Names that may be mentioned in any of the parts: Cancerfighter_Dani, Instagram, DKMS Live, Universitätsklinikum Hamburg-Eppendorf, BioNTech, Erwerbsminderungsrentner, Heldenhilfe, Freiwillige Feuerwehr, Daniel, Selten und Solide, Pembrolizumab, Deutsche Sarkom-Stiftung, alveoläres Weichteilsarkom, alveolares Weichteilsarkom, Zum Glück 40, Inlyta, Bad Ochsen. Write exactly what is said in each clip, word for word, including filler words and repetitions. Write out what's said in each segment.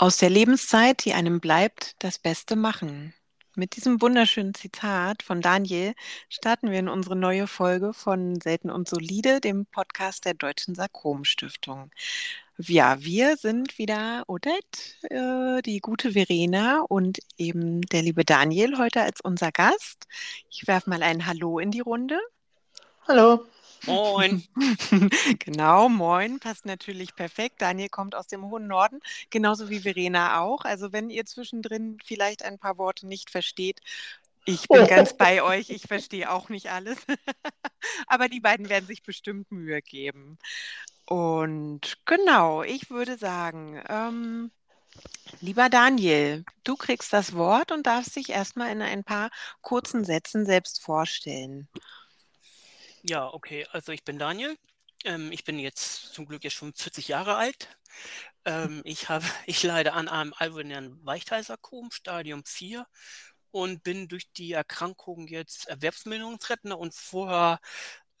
Aus der Lebenszeit, die einem bleibt, das Beste machen. Mit diesem wunderschönen Zitat von Daniel starten wir in unsere neue Folge von Selten und Solide, dem Podcast der Deutschen Sarkom-Stiftung. Ja, wir sind wieder Odette, die gute Verena und eben der liebe Daniel heute als unser Gast. Ich werfe mal ein Hallo in die Runde. Hallo. Moin. Genau, moin. Passt natürlich perfekt. Daniel kommt aus dem hohen Norden, genauso wie Verena auch. Also wenn ihr zwischendrin vielleicht ein paar Worte nicht versteht, ich bin oh. ganz bei euch. Ich verstehe auch nicht alles. Aber die beiden werden sich bestimmt Mühe geben. Und genau, ich würde sagen, ähm, lieber Daniel, du kriegst das Wort und darfst dich erstmal in ein paar kurzen Sätzen selbst vorstellen. Ja, okay, also ich bin Daniel. Ähm, ich bin jetzt zum Glück jetzt schon vierzig Jahre alt. Ähm, ich, hab, ich leide an einem alveolaren Weichteilsarkom, Stadium vier, und bin durch die Erkrankung jetzt Erwerbsminderungsrentner und vorher,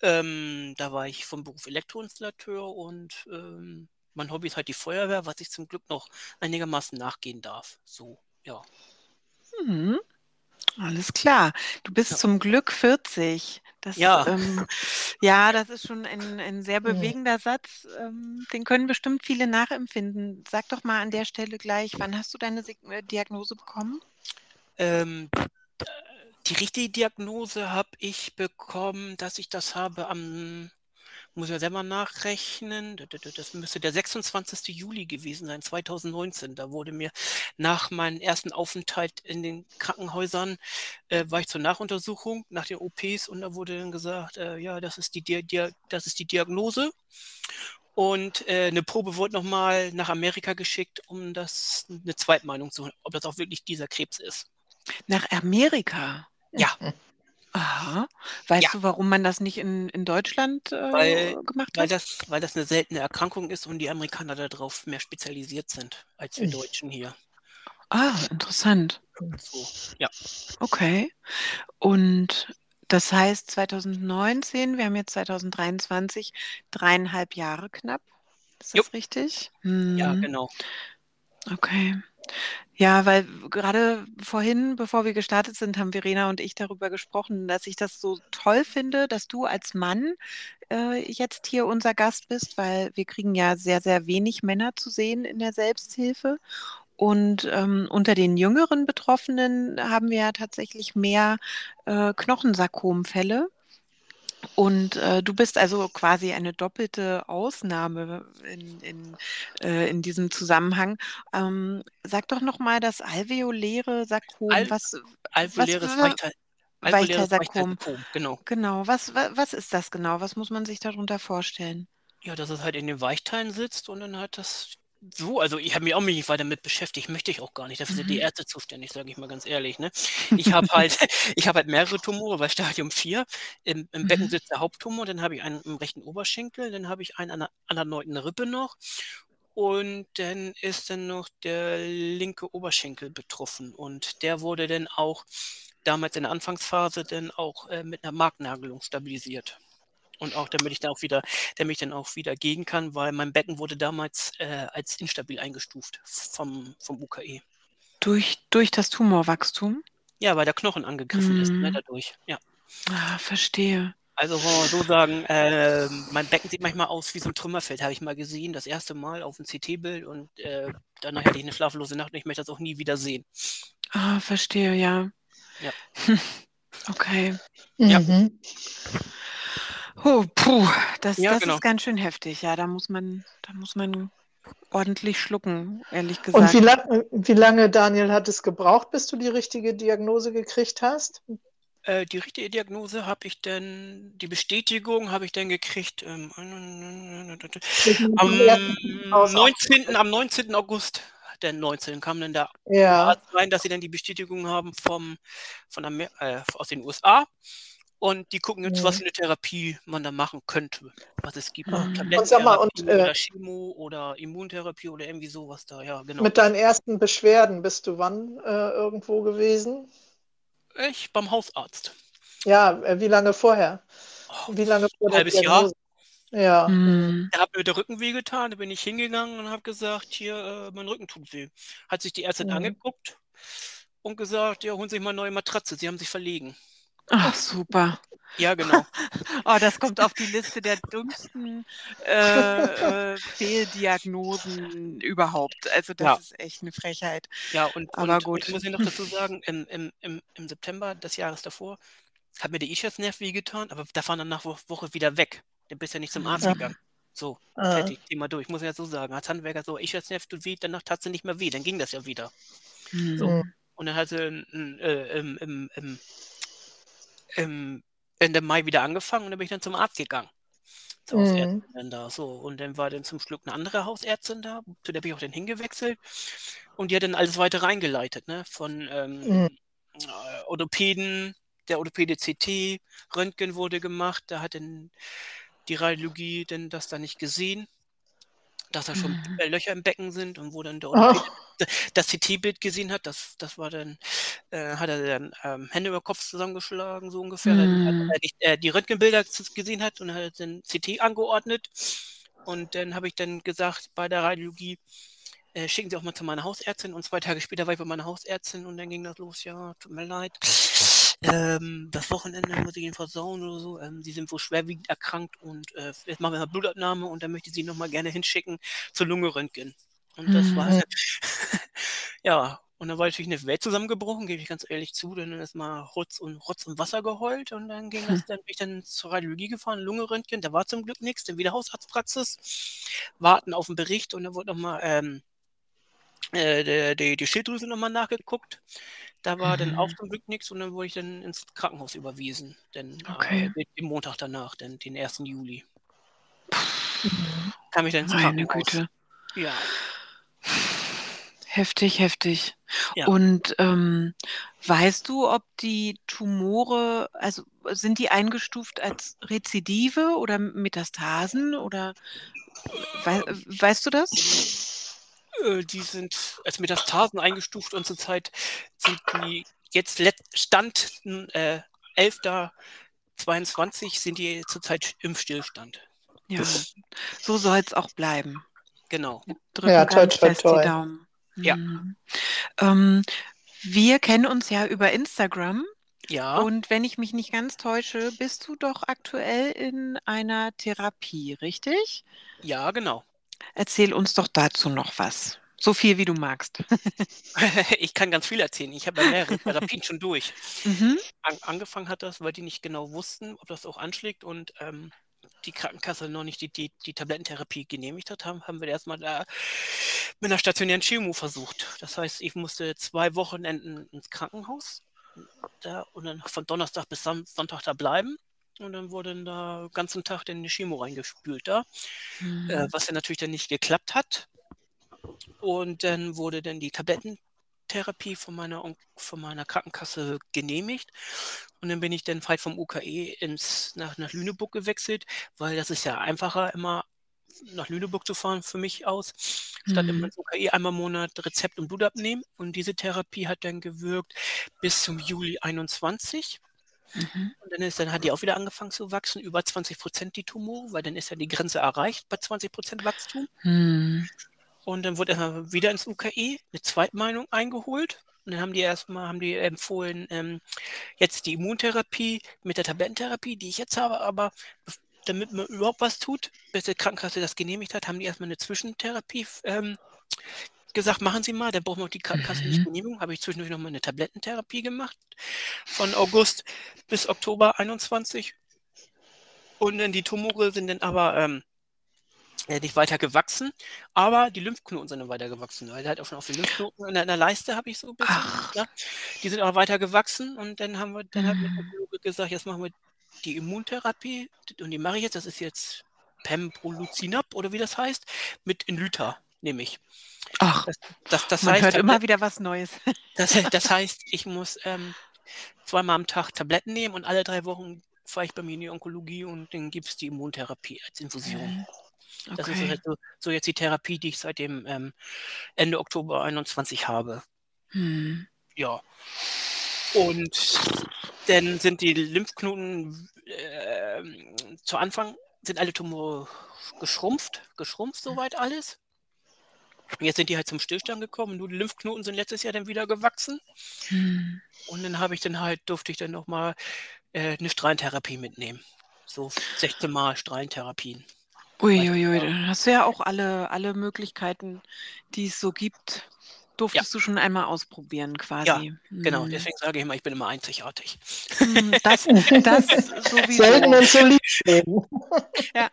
ähm, da war ich vom Beruf Elektroinstallateur und ähm, mein Hobby ist halt die Feuerwehr, was ich zum Glück noch einigermaßen nachgehen darf. So, ja. Mhm. Alles klar. Du bist ja. zum Glück vierzig. Das, ja. Ähm, ja, das ist schon ein, ein sehr bewegender Satz. Ähm, den können bestimmt viele nachempfinden. Sag doch mal an der Stelle gleich, wann hast du deine Diagnose bekommen? Ähm, die richtige Diagnose habe ich bekommen, dass ich das habe am, muss ja selber nachrechnen, das müsste der sechsundzwanzigsten Juli gewesen sein, zweitausendneunzehn. Da wurde mir nach meinem ersten Aufenthalt in den Krankenhäusern, äh, war ich zur Nachuntersuchung, nach den O Ps, und da wurde dann gesagt, äh, ja, das ist die, Di- Di- das ist die Diagnose. Und äh, eine Probe wurde nochmal nach Amerika geschickt, um das eine Zweitmeinung zu holen, ob das auch wirklich dieser Krebs ist. Nach Amerika? Ja. Aha. Weißt ja. du, warum man das nicht in, in Deutschland äh, weil, gemacht hat? Weil das, weil das eine seltene Erkrankung ist und die Amerikaner darauf mehr spezialisiert sind als wir Deutschen hier. Ah, interessant. So, ja. Okay. Und das heißt zweitausendneunzehn, wir haben jetzt zweitausenddreiundzwanzig, dreieinhalb Jahre knapp. Ist das jo. richtig? Hm. Ja, genau. Okay. Ja, weil gerade vorhin, bevor wir gestartet sind, haben Verena und ich darüber gesprochen, dass ich das so toll finde, dass du als Mann äh, jetzt hier unser Gast bist, weil wir kriegen ja sehr, sehr wenig Männer zu sehen in der Selbsthilfe. Und ähm, unter den jüngeren Betroffenen haben wir ja tatsächlich mehr äh, Knochensarkomfälle. Und äh, du bist also quasi eine doppelte Ausnahme in, in, äh, in diesem Zusammenhang. Ähm, sag doch nochmal das alveoläre Sarkom. Al- was, alveoläres Weichteilsarkom. Weichteilsarkom, genau. Genau. Was, was, was ist das genau? Was muss man sich darunter vorstellen? Ja, dass es halt in den Weichteilen sitzt und dann halt das so. Also ich habe mich auch nicht weiter mit beschäftigt, möchte ich auch gar nicht. Dafür sind die Ärzte zuständig, sage ich mal ganz ehrlich. Ne? Ich habe halt, ich habe halt mehrere Tumore bei Stadium vier. Im, im Becken sitzt der Haupttumor, dann habe ich einen im rechten Oberschenkel, dann habe ich einen an der, an der neunten Rippe noch und dann ist dann noch der linke Oberschenkel betroffen und der wurde dann auch damals in der Anfangsphase dann auch äh, mit einer Marknagelung stabilisiert. Und auch, damit ich da auch wieder, damit ich dann auch wieder gehen kann, weil mein Becken wurde damals äh, als instabil eingestuft vom, vom U K E. Durch, durch das Tumorwachstum? Ja, weil der Knochen angegriffen mm. ist, ne, dadurch. Ja. Ah, verstehe. Also so sagen, äh, mein Becken sieht manchmal aus wie so ein Trümmerfeld, habe ich mal gesehen, das erste Mal auf dem C T-Bild und äh, danach hatte ich eine schlaflose Nacht und ich möchte das auch nie wieder sehen. Ah, verstehe, ja. Ja. Okay. Ja. Mhm. Oh, puh, das, ja, das genau. ist ganz schön heftig. Ja, da muss man, da muss man ordentlich schlucken, ehrlich gesagt. Und wie, lang, wie lange, Daniel, hat es gebraucht, bis du die richtige Diagnose gekriegt hast? Äh, die richtige Diagnose habe ich dann, die Bestätigung habe ich dann gekriegt ähm, am, neunzehnten, am neunzehnten August. Denn neunzehn kam dann da ja. rein, dass sie dann die Bestätigung haben vom, von Amer- äh, aus den U S A. Und die gucken jetzt, ja. was für eine Therapie man da machen könnte, was es gibt. Mhm. Tablettentherapie äh, oder Chemo oder Immuntherapie oder irgendwie sowas da, ja, genau. Mit deinen ersten Beschwerden bist du wann äh, irgendwo gewesen? Ich, beim Hausarzt. Ja, wie lange vorher? Wie lange vor der Diagnose? Halbes Jahr. Ja. Hm. Da hat mir der Rücken weh getan, da bin ich hingegangen und habe gesagt, hier, mein Rücken tut weh. Hat sich die Ärztin hm. angeguckt und gesagt, ja, holen Sie sich mal eine neue Matratze, Sie haben sich verlegen. Ach, super. Ja, genau. Oh, das kommt auf die Liste der dümmsten äh, äh, Fehldiagnosen überhaupt. Also das ja. ist echt eine Frechheit. Ja, und, Aber und gut. ich muss ja noch dazu sagen, im, im, im, im September des Jahres davor hat mir der Ischiasnerv wehgetan, aber da war dann nach Woche wieder weg. Du bist ja nicht zum Arzt ja. gegangen. So, ja. fertig, Thema durch. Ich muss ja so sagen, als Handwerker so, Ischiasnerv tut weh, danach tat sie nicht mehr weh, dann ging das ja wieder. Mhm. So. Und dann hat sie im äh, ähm, ähm, ähm, ähm, Ende Mai wieder angefangen und dann bin ich dann zum Arzt gegangen. Zur mhm. Hausärztin da, so. Und dann war dann zum Glück eine andere Hausärztin da, zu der bin ich auch dann hingewechselt. Und die hat dann alles weiter reingeleitet, ne? Von ähm, mhm. Orthopäden, der Orthopäde C T, Röntgen wurde gemacht, da hat dann die Radiologie denn das da nicht gesehen, dass da schon mhm. Löcher im Becken sind und wo dann der Orthopäde oh. das C T-Bild gesehen hat, das, das war dann, äh, hat er dann ähm, Hände über Kopf zusammengeschlagen, so ungefähr, mhm. dann hat er die Röntgenbilder gesehen hat und hat dann C T angeordnet und dann habe ich dann gesagt, bei der Radiologie, Äh, schicken Sie auch mal zu meiner Hausärztin und zwei Tage später war ich bei meiner Hausärztin und dann ging das los, ja, tut mir leid, ähm, das Wochenende muss ich Ihnen versauen oder so, ähm, Sie sind wohl schwerwiegend erkrankt und äh, jetzt machen wir eine Blutabnahme und dann möchte ich Sie nochmal gerne hinschicken zur Lungenröntgen. Und das mhm. war halt, ja, und dann war natürlich eine Welt zusammengebrochen, gebe ich ganz ehrlich zu, dann ist mal Rotz und Rotz und Wasser geheult und dann ging das, dann bin ich dann zur Radiologie gefahren, Lungenröntgen, da war zum Glück nichts, dann wieder Hausarztpraxis, warten auf den Bericht und dann wurde nochmal, ähm, Die, die, die Schilddrüse nochmal nachgeguckt. Da war mhm. dann auch zum Glück nichts und dann wurde ich dann ins Krankenhaus überwiesen. Denn okay. äh, den Montag danach, denn, den ersten Juli. Mhm. Kam ich dann ins Krankenhaus. Ja. Heftig, heftig. Ja. Und ähm, weißt du, ob die Tumore, also sind die eingestuft als Rezidive oder Metastasen oder we, weißt du das? Die sind als Metastasen eingestuft und zurzeit sind die jetzt Stand äh, elfter zweiundzwanzig sind die zurzeit im Stillstand. Ja, so soll es auch bleiben. Genau. Ja, toll, toll, toll. Die Daumen. Ja. Mhm. Ähm, wir kennen uns ja über Instagram. Ja. Und wenn ich mich nicht ganz täusche, bist du doch aktuell in einer Therapie, richtig? Ja, genau. Erzähl uns doch dazu noch was. So viel, wie du magst. Ich kann ganz viel erzählen. Ich habe ja mehrere Therapien schon durch. Mhm. An- angefangen hat das, weil die nicht genau wussten, ob das auch anschlägt und ähm, die Krankenkasse noch nicht die, die, die Tablettentherapie genehmigt hat, haben, haben wir erstmal da mit einer stationären Chemo versucht. Das heißt, ich musste zwei Wochenenden ins Krankenhaus da, und dann von Donnerstag bis Sonntag da bleiben. Und dann wurde dann da den ganzen Tag dann eine Chemo reingespült da, mhm. äh, was ja natürlich dann nicht geklappt hat. Und dann wurde dann die Tablettentherapie von meiner, von meiner Krankenkasse genehmigt. Und dann bin ich dann weit vom U K E ins, nach, nach Lüneburg gewechselt, weil das ist ja einfacher immer nach Lüneburg zu fahren für mich aus, statt mhm. immer ins U K E einmal im Monat Rezept und Blut abnehmen. Und diese Therapie hat dann gewirkt bis zum Juli einundzwanzig. Mhm. Und dann, ist, dann hat die auch wieder angefangen zu wachsen, über zwanzig Prozent die Tumore, weil dann ist ja die Grenze erreicht bei zwanzig Prozent Wachstum. Mhm. Und dann wurde er wieder ins U K E eine Zweitmeinung eingeholt. Und dann haben die erstmal haben die empfohlen, ähm, jetzt die Immuntherapie mit der Tablettentherapie, die ich jetzt habe, aber damit man überhaupt was tut, bis die Krankenkasse das genehmigt hat, haben die erstmal eine Zwischentherapie ähm, gesagt, machen Sie mal, dann brauchen wir auch die Krankenkasse nicht Genehmigung. Habe ich zwischendurch nochmal eine Tablettentherapie gemacht, von August bis Oktober einundzwanzig. Und dann die Tumore sind dann aber ähm, nicht weiter gewachsen, aber die Lymphknoten sind dann weiter gewachsen. Weil halt auf, auf den Lymphknoten in der, in der Leiste habe ich so ein bisschen, ja, die sind auch weiter gewachsen und dann haben wir, dann hat mir gesagt, jetzt machen wir die Immuntherapie und die mache ich jetzt, das ist jetzt Pembrolizumab oder wie das heißt, mit Inlyta. Nämlich. Ach, das, das, das man heißt, hört immer wieder was Neues. Das, das heißt, ich muss ähm, zweimal am Tag Tabletten nehmen und alle drei Wochen fahre ich bei mir in die Onkologie und dann gibt es die Immuntherapie als Infusion. Okay. Das ist halt so, so jetzt die Therapie, die ich seit dem ähm, Ende Oktober einundzwanzig habe. Hm. Ja. Und dann sind die Lymphknoten äh, zu Anfang sind alle Tumore geschrumpft, geschrumpft soweit alles. Und jetzt sind die halt zum Stillstand gekommen. Nur die Lymphknoten sind letztes Jahr dann wieder gewachsen. Hm. Und dann habe ich dann halt, durfte ich dann nochmal äh, eine Strahlentherapie mitnehmen. So sechzehn Mal Strahlentherapien. Uiuiui, ui, dann hast du ja auch alle, alle Möglichkeiten, die es so gibt, durftest ja. du schon einmal ausprobieren quasi. Ja, genau. Hm. Deswegen sage ich immer, ich bin immer einzigartig. Das, das sowieso. Selten und solide. Ja.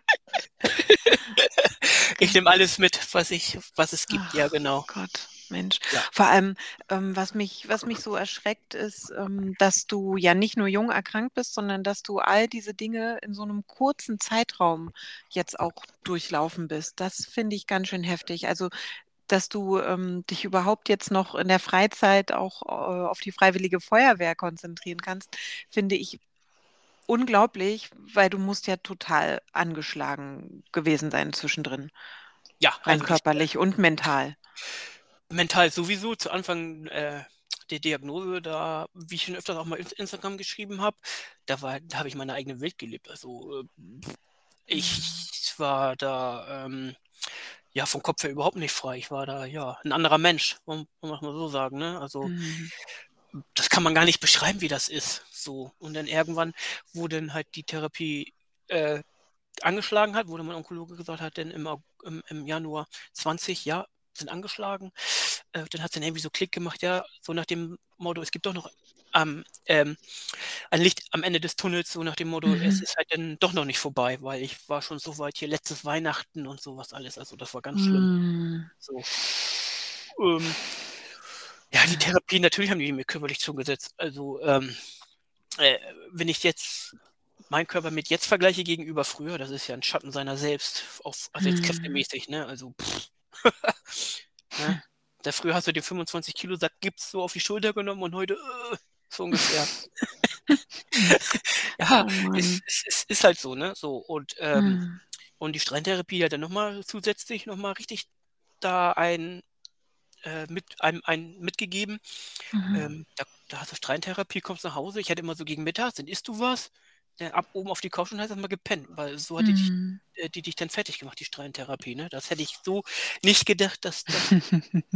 Ich nehme alles mit, was, ich, was es gibt. Ach, ja, genau. Gott. Mensch, ja. Vor allem, ähm, was mich, was mich so erschreckt, ist, ähm, dass du ja nicht nur jung erkrankt bist, sondern dass du all diese Dinge in so einem kurzen Zeitraum jetzt auch durchlaufen bist. Das finde ich ganz schön heftig. Also, dass du ähm, dich überhaupt jetzt noch in der Freizeit auch äh, auf die Freiwillige Feuerwehr konzentrieren kannst, finde ich unglaublich, weil du musst ja total angeschlagen gewesen sein zwischendrin. Ja. Rein also körperlich ich, und mental. Mental sowieso, zu Anfang äh, der Diagnose, da, wie ich schon öfters auch mal auf Instagram geschrieben habe, da war, da habe ich meine eigene Welt gelebt. Also äh, ich war da ähm, ja vom Kopf her überhaupt nicht frei. Ich war da ja ein anderer Mensch, muss man mal so sagen, ne? Also mhm. das kann man gar nicht beschreiben, wie das ist. So. Und dann irgendwann, wo dann halt die Therapie äh, angeschlagen hat, wo dann mein Onkologe gesagt hat, denn im, im, im Januar zwanzig, ja, sind angeschlagen, äh, dann hat es dann irgendwie so Klick gemacht, ja, so nach dem Motto, es gibt doch noch ähm, ähm, ein Licht am Ende des Tunnels, so nach dem Motto, mhm. es ist halt dann doch noch nicht vorbei, weil ich war schon so weit hier, letztes Weihnachten und sowas alles, also das war ganz schlimm. Mhm. So. Ähm, ja, die Therapie, natürlich haben die mir körperlich zugesetzt, also ähm, äh, wenn ich jetzt meinen Körper mit jetzt vergleiche gegenüber früher, das ist ja ein Schatten seiner selbst, auch, also jetzt mhm. kräftemäßig, ne, also pff, ne? Da früher hast du den fünfundzwanzig Kilo Sack Gips so auf die Schulter genommen und heute äh, so ungefähr. Ja, oh es, es, es ist halt so, ne? So, und, ähm, hm. und die Strahlentherapie hat dann nochmal zusätzlich nochmal richtig da ein, äh, mit, einem, ein mitgegeben. Mhm. Ähm, da, da hast du Strahlentherapie, kommst nach Hause. Ich hatte immer so gegen Mittag, dann isst du was. Ab oben auf die Couch und hast erstmal gepennt, weil so hat die, mhm. dich, äh, die dich dann fertig gemacht, die Strahlentherapie. Ne? Das hätte ich so nicht gedacht, dass, dass,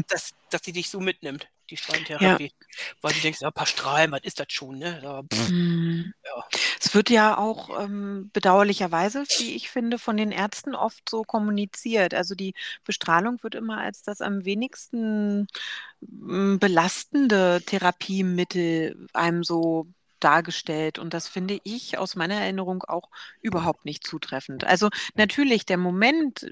dass, dass die dich so mitnimmt, die Strahlentherapie. Ja. Weil du denkst, ja, ein paar Strahlen, was ist das schon? Ne? Da, pff, mhm. ja. Es wird ja auch ähm, bedauerlicherweise, wie ich finde, von den Ärzten oft so kommuniziert. Also die Bestrahlung wird immer als das am wenigsten ähm, belastende Therapiemittel einem so dargestellt und das finde ich aus meiner Erinnerung auch überhaupt nicht zutreffend. Also natürlich der Moment,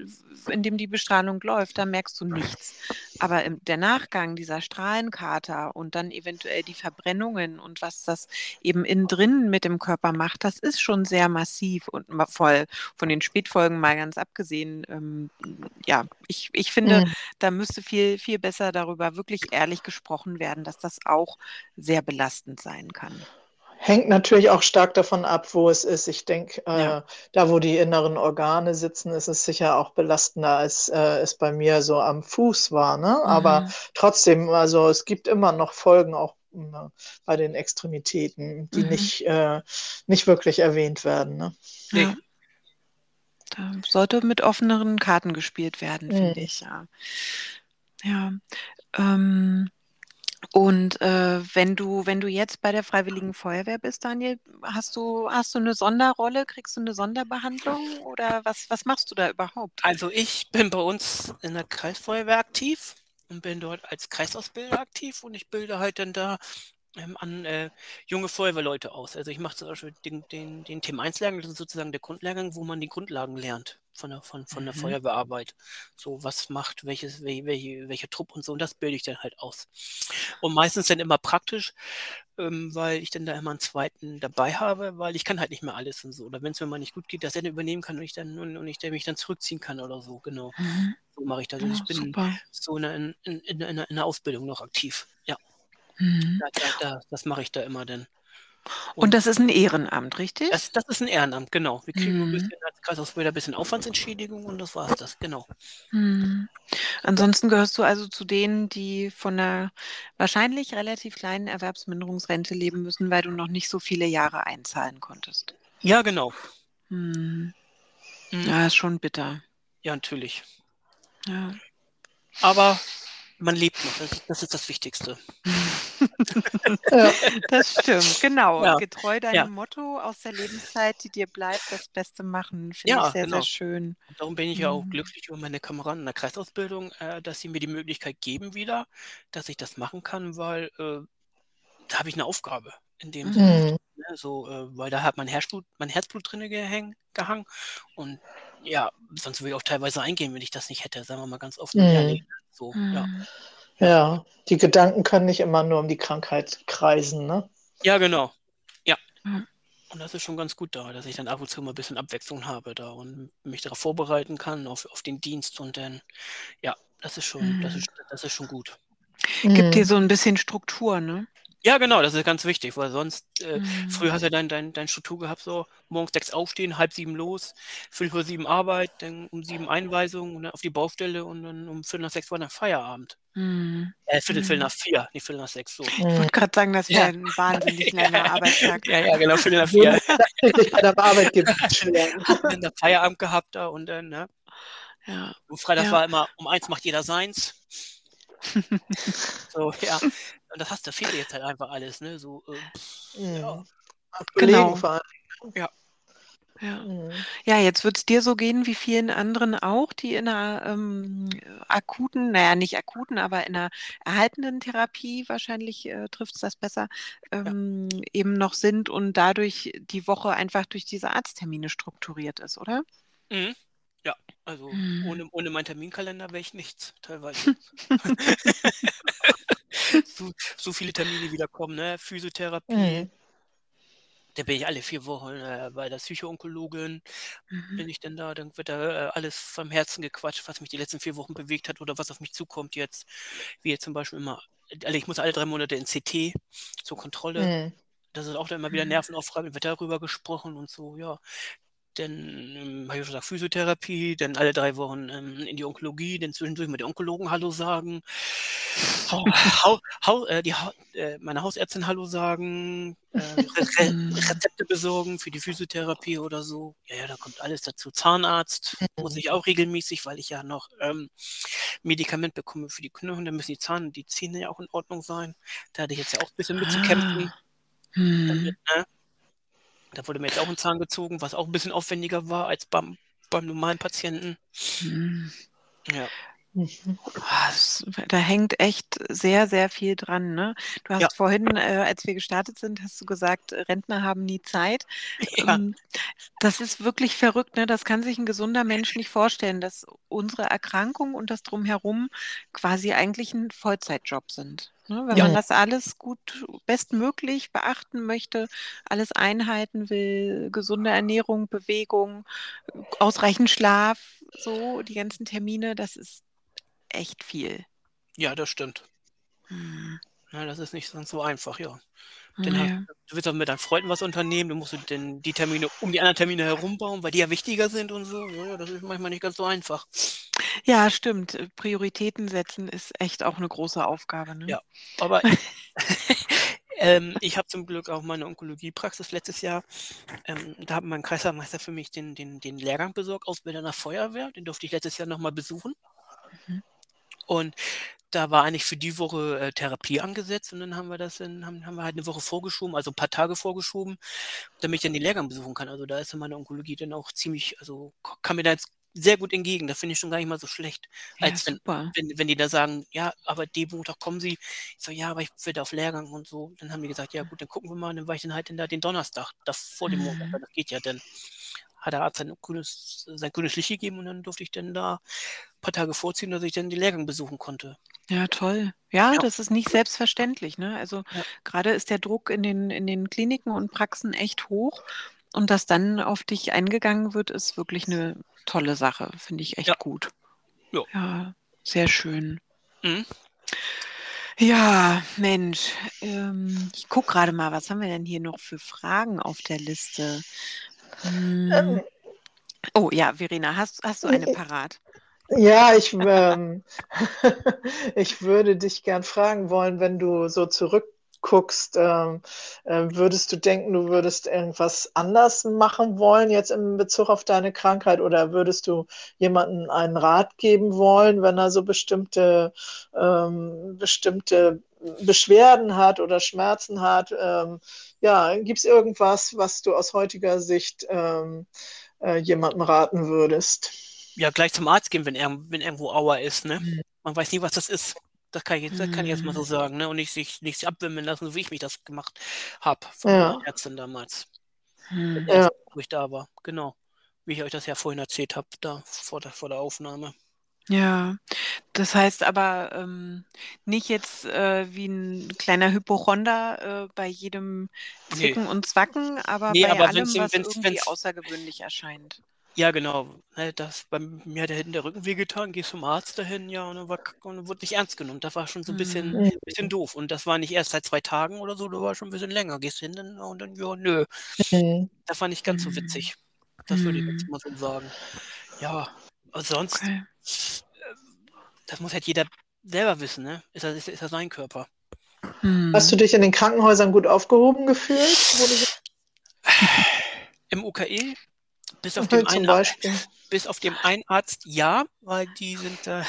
in dem die Bestrahlung läuft, da merkst du nichts. Aber der Nachgang dieser Strahlenkater und dann eventuell die Verbrennungen und was das eben innen drin mit dem Körper macht, das ist schon sehr massiv und voll von den Spätfolgen mal ganz abgesehen. Ähm, ja, ich, ich finde, mhm. da müsste viel, viel besser darüber wirklich ehrlich gesprochen werden, dass das auch sehr belastend sein kann. Hängt natürlich auch stark davon ab, wo es ist. Ich denke, ja. äh, da wo die inneren Organe sitzen, ist es sicher auch belastender, als äh, es bei mir so am Fuß war. Ne? Mhm. Aber trotzdem, also es gibt immer noch Folgen, auch ne, bei den Extremitäten, die mhm. nicht, äh, nicht wirklich erwähnt werden. Ne? Ja. Da sollte mit offeneren Karten gespielt werden, finde mhm. ich. Ja. ja. Ähm. Und äh, wenn du, wenn du jetzt bei der Freiwilligen Feuerwehr bist, Daniel, hast du, hast du eine Sonderrolle? Kriegst du eine Sonderbehandlung? Oder was, was machst du da überhaupt? Also ich bin bei uns in der Kreisfeuerwehr aktiv und bin dort als Kreisausbilder aktiv und ich bilde halt dann da ähm, an äh, junge Feuerwehrleute aus. Also ich mache zum Beispiel den, den, den Themen eins Lehrgang, das ist sozusagen der Grundlehrgang, wo man die Grundlagen lernt von der, von, von der mhm. Feuerwehrarbeit. So, was macht, welches, welche, welche, welcher Trupp und so, und das bilde ich dann halt aus. Und meistens dann immer praktisch, ähm, weil ich dann da immer einen zweiten dabei habe, weil ich kann halt nicht mehr alles und so. Oder wenn es mir mal nicht gut geht, dass er dann übernehmen kann und ich dann und, und ich der mich dann zurückziehen kann oder so, genau. Mhm. So mache ich das. Also ja, ich bin super. so in, in, in, in, in der Ausbildung noch aktiv. Ja. Mhm. Da, da, da, das mache ich da immer dann. Und, und das ist ein Ehrenamt, richtig? Das, das ist ein Ehrenamt, genau. Wir kriegen mhm. ein bisschen als Kreisausbilder ein bisschen Aufwandsentschädigung und das war's das, genau. Mhm. Ansonsten gehörst du also zu denen, die von einer wahrscheinlich relativ kleinen Erwerbsminderungsrente leben müssen, weil du noch nicht so viele Jahre einzahlen konntest. Ja, genau. Mhm. Ja, ist schon bitter. Ja, natürlich. Ja. Aber man lebt noch, das, das ist das Wichtigste. Ja. Das stimmt, genau. Ja. Getreu deinem ja. Motto, aus der Lebenszeit, die dir bleibt, das Beste machen. Finde ja, ich sehr, genau. sehr schön. Und darum bin ich ja auch mhm. glücklich über meine Kameraden in der Kreisausbildung, äh, dass sie mir die Möglichkeit geben wieder, dass ich das machen kann, weil äh, da habe ich eine Aufgabe in dem mhm. Sinne. Ne? So, äh, weil da hat mein Herzblut, mein Herzblut drin gehäng, gehangen und ja, sonst würde ich auch teilweise eingehen, wenn ich das nicht hätte, sagen wir mal ganz offen. Mm. So, mm. ja. ja, die Gedanken können nicht immer nur um die Krankheit kreisen, ne? Ja, genau. Ja. Mm. Und das ist schon ganz gut da, dass ich dann ab und zu mal ein bisschen Abwechslung habe da und mich darauf vorbereiten kann, auf, auf den Dienst und dann, ja, das ist schon, mm. das ist, das ist schon gut. Gibt mm. dir so ein bisschen Struktur, ne? Ja, genau, das ist ganz wichtig, weil sonst, äh, mhm. früher hast du ja dein, dein, dein Struktur gehabt, so morgens sechs aufstehen, halb sieben los, fünf Uhr sieben Arbeit, dann um sieben Einweisung und dann auf die Baustelle und dann um viertel nach sechs war dann Feierabend. Mhm. Äh, viertel, mhm. viertel nach vier, nicht viertel nach sechs, so. Ich wollte gerade sagen, das wäre ja. ein wahnsinnig langer Arbeitstag. Ja, ja, genau, viertel nach vier. Dann der Feierabend gehabt da und dann, ne. Ja. Und Freitag ja. war immer, um eins macht jeder seins. So, ja. Und das hast du, fehlt jetzt halt einfach alles, ne? So, äh, mhm. ja. Genau. Ja. Ja. Mhm. Ja, jetzt wird es dir so gehen wie vielen anderen auch, die in einer ähm, akuten, naja, nicht akuten, aber in einer erhaltenden Therapie, wahrscheinlich äh, trifft es das besser, ähm, ja. eben noch sind und dadurch die Woche einfach durch diese Arzttermine strukturiert ist, oder? Mhm. Ja, also mhm. ohne, ohne meinen Terminkalender wäre ich nichts, teilweise. so, so viele Termine wieder kommen, ne? Physiotherapie. Mhm. Da bin ich alle vier Wochen äh, bei der Psychoonkologin. Mhm. Bin ich denn da, dann wird da äh, alles vom Herzen gequatscht, was mich die letzten vier Wochen bewegt hat oder was auf mich zukommt jetzt. Wie jetzt zum Beispiel immer, also ich muss alle drei Monate in C T zur Kontrolle. Mhm. Das ist auch dann immer wieder nervenaufreibend, wird darüber gesprochen und so, ja. Dann ähm, habe ich schon gesagt, Physiotherapie, dann alle drei Wochen ähm, in die Onkologie, dann zwischendurch mit den Onkologen Hallo sagen, ha, ha, ha, äh, die ha, äh, meine Hausärztin Hallo sagen, äh, Re Rezepte besorgen für die Physiotherapie oder so. Ja, ja, da kommt alles dazu. Zahnarzt muss ich auch regelmäßig, weil ich ja noch ähm, Medikament bekomme für die Knochen, da müssen die, Zahn, die Zähne ja auch in Ordnung sein. Da hatte ich jetzt ja auch ein bisschen mit zu kämpfen. Hm. Damit, ne? Da wurde mir jetzt auch ein Zahn gezogen, was auch ein bisschen aufwendiger war als beim, beim normalen Patienten. Mhm. Ja. Da hängt echt sehr, sehr viel dran. Ne? Du hast ja. vorhin, äh, als wir gestartet sind, hast du gesagt, Rentner haben nie Zeit. Ja. Ähm, das ist wirklich verrückt. Ne? Das kann sich ein gesunder Mensch nicht vorstellen, dass unsere Erkrankung und das Drumherum quasi eigentlich ein Vollzeitjob sind. Ne? Wenn ja. man das alles gut, bestmöglich beachten möchte, alles einhalten will, gesunde Ernährung, Bewegung, ausreichend Schlaf, so die ganzen Termine, das ist echt viel. Ja, das stimmt. Hm. Ja, das ist nicht so einfach, ja. Denn ja. Halt, du willst auch mit deinen Freunden was unternehmen, du musst denn die Termine um die anderen Termine herumbauen, weil die ja wichtiger sind und so. Ja, das ist manchmal nicht ganz so einfach. Ja, stimmt. Prioritäten setzen ist echt auch eine große Aufgabe. Ne? Ja, aber ähm, ich habe zum Glück auch meine Onkologiepraxis letztes Jahr. Ähm, da hat mein Kreislaufmeister für mich den, den, den Lehrgang besorgt, Ausbilder nach Feuerwehr. Den durfte ich letztes Jahr nochmal besuchen. Mhm. Und da war eigentlich für die Woche äh, Therapie angesetzt und dann haben wir das in, haben, haben wir halt eine Woche vorgeschoben, also ein paar Tage vorgeschoben, damit ich dann den Lehrgang besuchen kann. Also da ist meine Onkologie dann auch ziemlich, also kam mir da jetzt sehr gut entgegen. Das finde ich schon gar nicht mal so schlecht. Ja, als wenn, wenn, wenn die da sagen, ja, aber den Montag kommen sie. Ich so, ja, aber ich will da auf Lehrgang und so. Dann haben die gesagt, ja gut, dann gucken wir mal. Und dann war ich dann halt in da den Donnerstag, da vor dem Montag. Das geht ja dann. Hat der Arzt sein grünes, sein grünes Licht gegeben und dann durfte ich dann da ein paar Tage vorziehen, dass ich dann den Lehrgang besuchen konnte. Ja, toll. Ja, ja. Das ist nicht selbstverständlich. Ne? Also ja. gerade ist der Druck in den, in den Kliniken und Praxen echt hoch und dass dann auf dich eingegangen wird, ist wirklich eine tolle Sache. Finde ich echt ja. gut. Ja. ja, sehr schön. Mhm. Ja, Mensch, ähm, ich gucke gerade mal, was haben wir denn hier noch für Fragen auf der Liste? Ähm. Oh ja, Verena, hast, hast du eine parat? Ja, ich, ähm, ich würde dich gern fragen wollen, wenn du so zurück guckst, ähm, äh, würdest du denken, du würdest irgendwas anders machen wollen jetzt in Bezug auf deine Krankheit, oder würdest du jemandem einen Rat geben wollen, wenn er so bestimmte, ähm, bestimmte Beschwerden hat oder Schmerzen hat? Ähm, ja, gibt es irgendwas, was du aus heutiger Sicht ähm, äh, jemandem raten würdest? Ja, gleich zum Arzt gehen, wenn, er, wenn irgendwo Aua ist, ne? Mhm. Man weiß nie, was das ist. Das kann ich jetzt, das kann ich jetzt mal so sagen, ne? Und nicht sich nichts abwimmeln lassen, so wie ich mich das gemacht habe von ja. meiner Ärztin damals. Mhm. Ja. Wo ich da war, genau. Wie ich euch das ja vorhin erzählt habe, da vor der, vor der Aufnahme. Ja, das heißt aber ähm, nicht jetzt äh, wie ein kleiner Hypochonder äh, bei jedem Zwicken nee. und Zwacken, aber nee, bei aber allem, wenn's, was wenn's, irgendwie wenn's, außergewöhnlich erscheint. Ja, genau. Das, bei mir hat der hinten der Rücken wehgetan, gehst zum Arzt dahin, ja, und dann, war, und dann wurde nicht ernst genommen. Das war schon so ein bisschen, mhm. bisschen doof. Und das war nicht erst seit zwei Tagen oder so, das war schon ein bisschen länger. Gehst hin dann, und dann, ja, nö. Mhm. Das war nicht ganz so witzig. Das würde ich jetzt mal so sagen. Ja, also sonst, okay. das muss halt jeder selber wissen, ne? Ist das, ist, ist das sein Körper? Mhm. Hast du dich in den Krankenhäusern gut aufgehoben gefühlt? Im U K E? Bis auf, dem einen Arzt, bis auf dem einen Arzt, ja, weil die sind äh,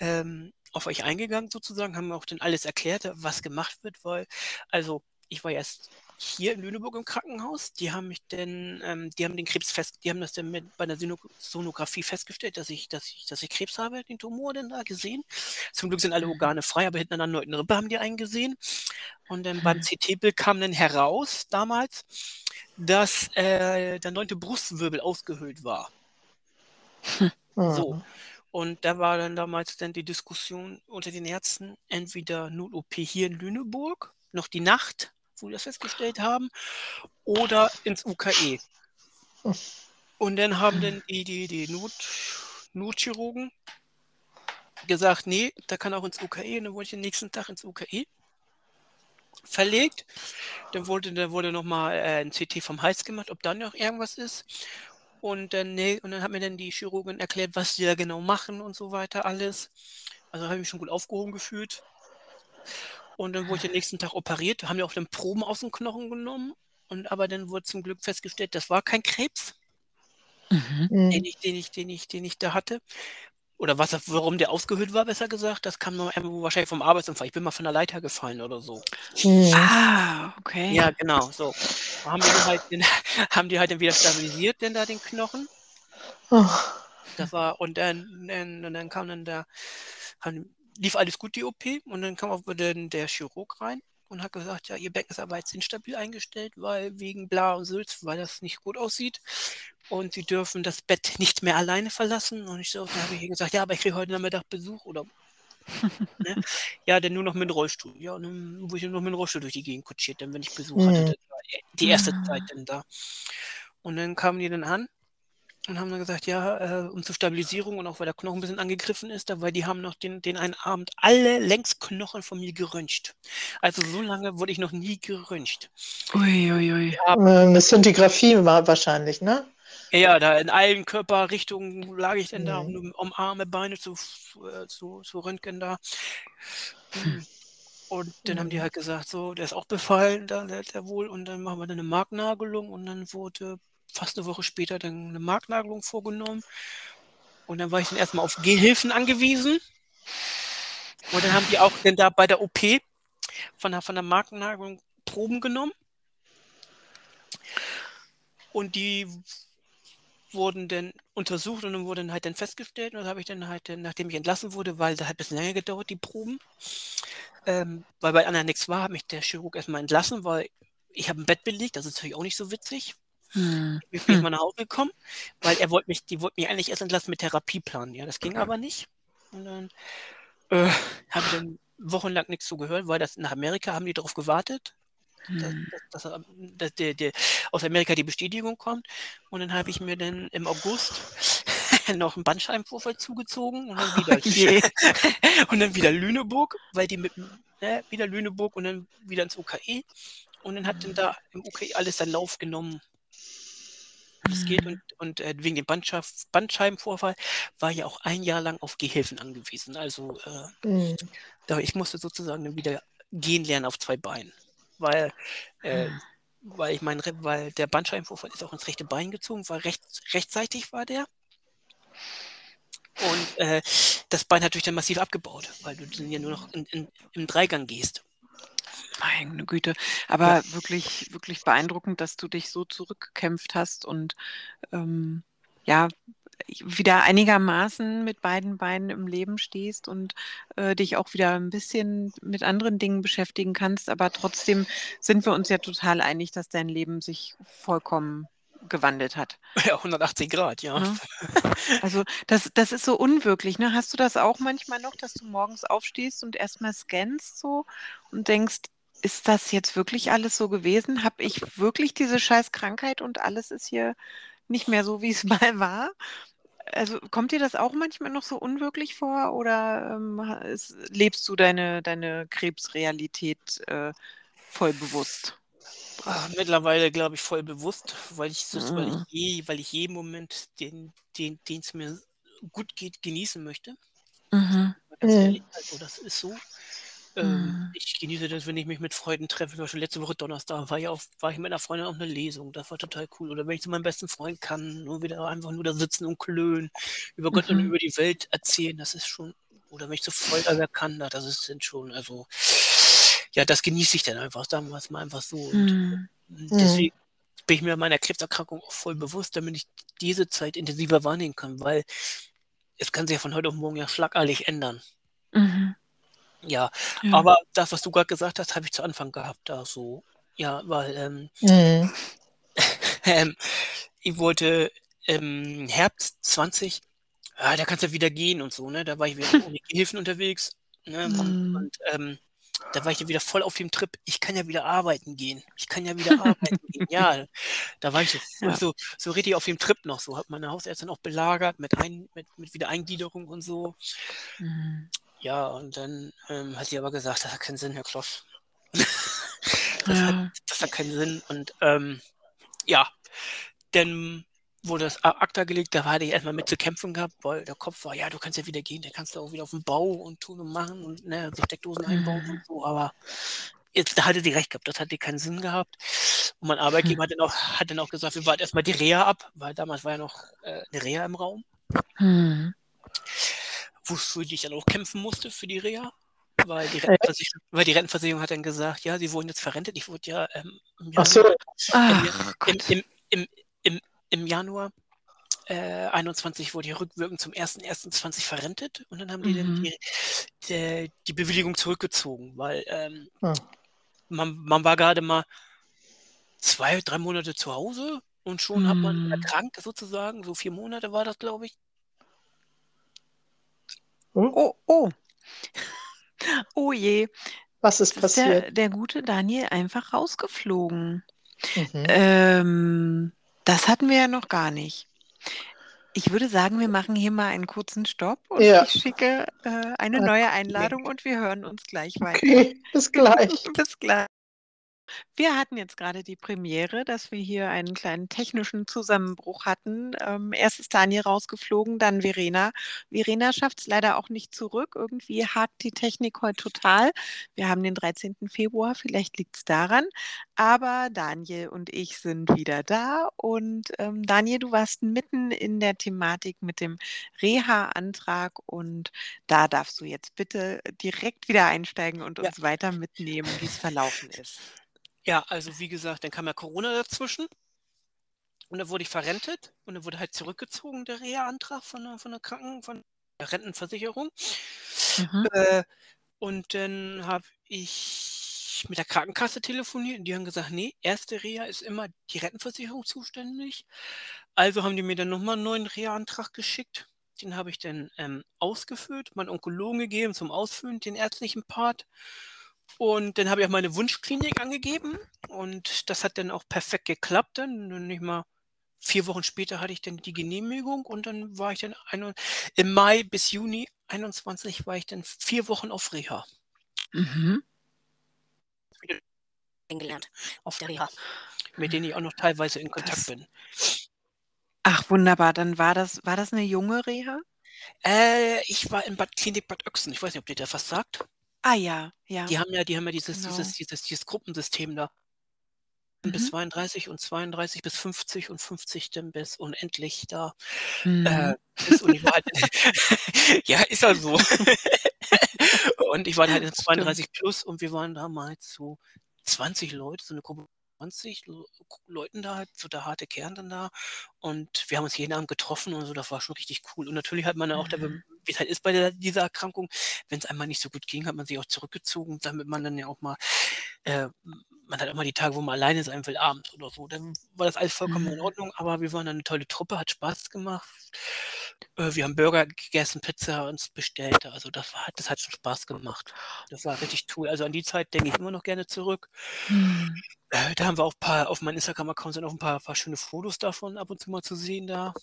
ähm, auf euch eingegangen sozusagen, haben auch dann alles erklärt, was gemacht wird, weil, also ich war erst hier in Lüneburg im Krankenhaus, die haben mich denn, ähm, die haben den Krebs fest, die haben das dann mit bei der Sonographie festgestellt, dass ich, dass ich, dass ich Krebs habe, den Tumor dann da gesehen. Zum Glück sind alle Organe frei, aber hinten an der neunten Rippe haben die einen gesehen. Und dann beim C T-Bild kam dann heraus damals, dass äh, der neunte Brustwirbel ausgehöhlt war. Hm. So. Und da war dann damals dann die Diskussion unter den Ärzten, entweder Not-O P hier in Lüneburg, noch die Nacht, wo wir das festgestellt haben, oder ins U K E. Und dann haben dann die, die, die Not, Notchirurgen gesagt, nee, da kann auch ins U K E. Und dann wollte ich den nächsten Tag ins U K E verlegt. Dann wurde, dann wurde nochmal äh, ein C T vom Hals gemacht, ob da noch irgendwas ist. Und dann, nee, und dann hat mir dann die Chirurgin erklärt, was die da genau machen und so weiter alles. Also habe ich mich schon gut aufgehoben gefühlt. Und dann wurde ich den nächsten Tag operiert. Haben ja auch dann Proben aus dem Knochen genommen. Und aber dann wurde zum Glück festgestellt, das war kein Krebs, mhm. den, ich, den, ich, den, ich, den ich da hatte. Oder was, warum der ausgehöhlt war, besser gesagt, das kam noch wahrscheinlich vom Arbeitsunfall. Ich bin mal von der Leiter gefallen oder so. Mhm. Ah, okay. Ja, genau, so. Haben die halt, den, haben die halt dann wieder stabilisiert, denn da den Knochen. Oh. Das war, und dann, dann, dann kam dann da, haben, lief alles gut, die O P, und dann kam auch wieder der Chirurg rein und hat gesagt, ja, ihr Becken ist aber jetzt instabil eingestellt, weil wegen bla und Sülz, weil das nicht gut aussieht. Und sie dürfen das Bett nicht mehr alleine verlassen. Und ich so, da habe ich gesagt, ja, aber ich kriege heute Nachmittag Besuch oder ne? Ja, dann nur noch mit dem Rollstuhl. Ja, und dann wurde ich nur noch mit dem Rollstuhl durch die Gegend kutschiert, denn wenn ich Besuch hatte, das war die erste Zeit dann da. Und dann kamen die dann an und haben dann gesagt, ja, äh, um zur Stabilisierung und auch weil der Knochen ein bisschen angegriffen ist, da, weil die haben noch den, den einen Abend alle Längsknochen von mir geröntgt. Also so lange wurde ich noch nie geröntgt. Uiuiui. Ja, das sind die Graphien wahrscheinlich, ne? Ja, da in allen Körperrichtungen lag ich denn da, um, um Arme, Beine zu, zu, zu röntgen da. Und dann haben die halt gesagt, so, der ist auch befallen, da lebt er wohl. Und dann machen wir dann eine Marknagelung. Und dann wurde fast eine Woche später dann eine Marknagelung vorgenommen. Und dann war ich dann erstmal auf Gehhilfen angewiesen. Und dann haben die auch denn da bei der O P von der, von der Marknagelung Proben genommen. Und die wurden dann untersucht und dann wurden halt dann festgestellt, und das habe ich dann halt, nachdem ich entlassen wurde, weil da hat ein bisschen länger gedauert, die Proben, ähm, weil bei anderen nichts war, hat mich der Chirurg erstmal entlassen, weil ich habe ein Bett belegt, das ist natürlich auch nicht so witzig. Hm. Ich bin hm. mal nach Hause gekommen, weil er wollte mich, die wollten mich eigentlich erst entlassen mit Therapieplan, ja, das ging okay. aber nicht. Und dann äh, habe ich dann wochenlang nichts zu gehört, weil das nach Amerika haben die darauf gewartet, dass, dass, dass der, der, aus Amerika die Bestätigung kommt. Und dann habe ich mir dann im August noch einen Bandscheibenvorfall zugezogen und dann wieder, oh, und dann wieder Lüneburg, weil die mit ne, wieder Lüneburg und dann wieder ins U K E. Und dann hat dann da im U K E alles seinen Lauf genommen. Das geht und, und äh, wegen dem Bandschei Bandscheibenvorfall war ja auch ein Jahr lang auf Gehhilfen angewiesen. Also äh, mhm. da, ich musste sozusagen dann wieder gehen lernen auf zwei Beinen. Weil, äh, weil, ich mein, weil der Bandscheibenvorfall ist auch ins rechte Bein gezogen, weil rechts, rechtzeitig war der. Und äh, das Bein hat durch dann massiv abgebaut, weil du dann ja nur noch in, in, im Dreigang gehst. Meine Güte, aber ja. wirklich, wirklich beeindruckend, dass du dich so zurückgekämpft hast und ähm, ja, wieder einigermaßen mit beiden Beinen im Leben stehst und äh, dich auch wieder ein bisschen mit anderen Dingen beschäftigen kannst. Aber trotzdem sind wir uns ja total einig, dass dein Leben sich vollkommen gewandelt hat. Ja, hundertachtzig Grad, ja. ja. Also das, das ist so unwirklich, ne? Hast du das auch manchmal noch, dass du morgens aufstehst und erstmal scannst so und denkst, ist das jetzt wirklich alles so gewesen? Habe ich wirklich diese scheiß Krankheit und alles ist hier nicht mehr so, wie es mal war? Also kommt dir das auch manchmal noch so unwirklich vor oder ähm, ist, lebst du deine, deine Krebsrealität äh, voll bewusst? Ach, mittlerweile, glaube ich, voll bewusst, weil ich, das, mhm. weil ich, je, weil ich jeden Moment, den es mir gut geht, genießen möchte. Mhm. Ganz ehrlich, also das ist so. Mhm. Ich genieße das, wenn ich mich mit Freunden treffe. Zum Beispiel letzte Woche Donnerstag war ich, auf, war ich mit einer Freundin auf einer Lesung. Das war total cool. Oder wenn ich zu meinem besten Freund kann, nur wieder einfach nur da sitzen und klönen, über Gott mhm. und über die Welt erzählen, das ist schon, oder wenn ich zu Feuerwehr kann, das ist sind schon, also ja, das genieße ich dann einfach, sagen wir es mal einfach so. Und mhm. deswegen bin ich mir meiner Krebserkrankung auch voll bewusst, damit ich diese Zeit intensiver wahrnehmen kann, weil es kann sich ja von heute auf morgen ja schlagartig ändern. Mhm. Ja, ja, aber das, was du gerade gesagt hast, habe ich zu Anfang gehabt, da so. Ja, weil ähm, mhm. ähm, ich wollte im ähm, Herbst zwanzig, ja, da kannst du ja wieder gehen und so, ne? Da war ich wieder ohne Gehilfen unterwegs, ne? Mhm. Und ähm, da war ich ja wieder voll auf dem Trip, ich kann ja wieder arbeiten gehen. Ich kann ja wieder arbeiten gehen. Ja, da war ich so, ja. so, so richtig auf dem Trip noch so. Hat meine Hausärztin auch belagert mit, ein, mit, mit Wiedereingliederung und so. Mhm. Ja, und dann ähm, hat sie aber gesagt, das hat keinen Sinn, Herr Kloss. das, ja. hat, das hat keinen Sinn. Und ähm, ja, dann wurde das ACTA gelegt, da hatte ich erstmal mit zu kämpfen gehabt, weil der Kopf war, ja, du kannst ja wieder gehen, dann kannst du auch wieder auf den Bau und tun und machen und ne, so Steckdosen einbauen und so, aber jetzt, da hatte sie recht gehabt, das hatte keinen Sinn gehabt. Und mein Arbeitgeber hat dann auch, hat dann auch gesagt, wir warten erstmal die Reha ab, weil damals war ja noch äh, eine Reha im Raum. Mhm. Wofür ich dann auch kämpfen musste für die Reha, weil die Rentenversicherung, weil die Rentenversicherung hat dann gesagt, ja, sie wurden jetzt verrentet, ich wurde ja ähm, im Januar, Ach so. Ach, im, im, im, im, im Januar äh, einundzwanzig wurde ich rückwirkend zum ersten ersten zwanzig verrentet und dann haben die mhm. dann die, die, die Bewilligung zurückgezogen, weil ähm, ja. man, man war gerade mal zwei, drei Monate zu Hause und schon mhm. hat man erkrankt sozusagen, so vier Monate war das, glaube ich. Hm? Oh, oh. Oh je. Was ist, ist passiert? Der, der gute Daniel einfach rausgeflogen. Mhm. Ähm, das hatten wir ja noch gar nicht. Ich würde sagen, wir machen hier mal einen kurzen Stopp und ja. ich schicke äh, eine okay. neue Einladung und wir hören uns gleich weiter. Okay. Bis gleich. Bis gleich. Wir hatten jetzt gerade die Premiere, dass wir hier einen kleinen technischen Zusammenbruch hatten. Ähm, erst ist Daniel rausgeflogen, dann Verena. Verena schafft es leider auch nicht zurück. Irgendwie hakt die Technik heute total. Wir haben den dreizehnten Februar, vielleicht liegt es daran. Aber Daniel und ich sind wieder da. Und ähm, Daniel, du warst mitten in der Thematik mit dem Reha-Antrag. Und da darfst du jetzt bitte direkt wieder einsteigen und uns ja. weiter mitnehmen, wie es verlaufen ist. Ja, also wie gesagt, dann kam ja Corona dazwischen und dann wurde ich verrentet und dann wurde halt zurückgezogen der Reha-Antrag von der, von der Kranken, von der Rentenversicherung. Mhm. Äh, und dann habe ich mit der Krankenkasse telefoniert und die haben gesagt, nee, erste Reha ist immer die Rentenversicherung zuständig. Also haben die mir dann nochmal einen neuen Reha-Antrag geschickt. Den habe ich dann ähm, ausgefüllt, meinen Onkologen gegeben zum Ausfüllen, den ärztlichen Part. Und dann habe ich auch meine Wunschklinik angegeben und das hat dann auch perfekt geklappt. Dann nicht mal vier Wochen später hatte ich dann die Genehmigung und dann war ich dann ein, im Mai bis Juni einundzwanzig war ich dann vier Wochen auf Reha. Mhm. Eingelernt auf der Reha, mit denen ich auch noch teilweise in Kontakt das, bin. Ach wunderbar, dann war das war das eine junge Reha? Äh, ich war in Bad Klinik Bad Ochsen. Ich weiß nicht, ob dir das was sagt. Ah ja, ja, Die haben ja, die haben ja dieses, dieses, genau. dieses, dieses Gruppensystem da. Bis Mhm. zweiunddreißig und zweiunddreißig bis fünfzig und fünfzig dann bis unendlich da. Äh, Mhm. bis Unival. Ja, ist ja so. Und ich war halt in Stimmt. zweiunddreißig plus und wir waren damals so zwanzig Leute, so eine Gruppe von zwanzig Lo- Leuten da, so der harte Kern dann da. Und wir haben uns jeden Abend getroffen und so, das war schon richtig cool. Und natürlich hat man ja auch, da, Mhm. wie es halt ist bei der, dieser Erkrankung, wenn es einmal nicht so gut ging, hat man sich auch zurückgezogen, damit man dann ja auch mal, äh, man hat auch mal die Tage, wo man alleine sein will, abends oder so. Dann war das alles vollkommen in Mhm. Ordnung, aber wir waren dann eine tolle Truppe, hat Spaß gemacht. Äh, wir haben Burger gegessen, Pizza uns bestellt, also das war, das hat schon Spaß gemacht. Das war richtig cool. Also an die Zeit denke ich immer noch gerne zurück. Mhm. Äh, Da haben wir auch ein paar, auf meinem Instagram-Account sind auch ein paar, paar schöne Fotos davon ab und zu mal zu sehen da.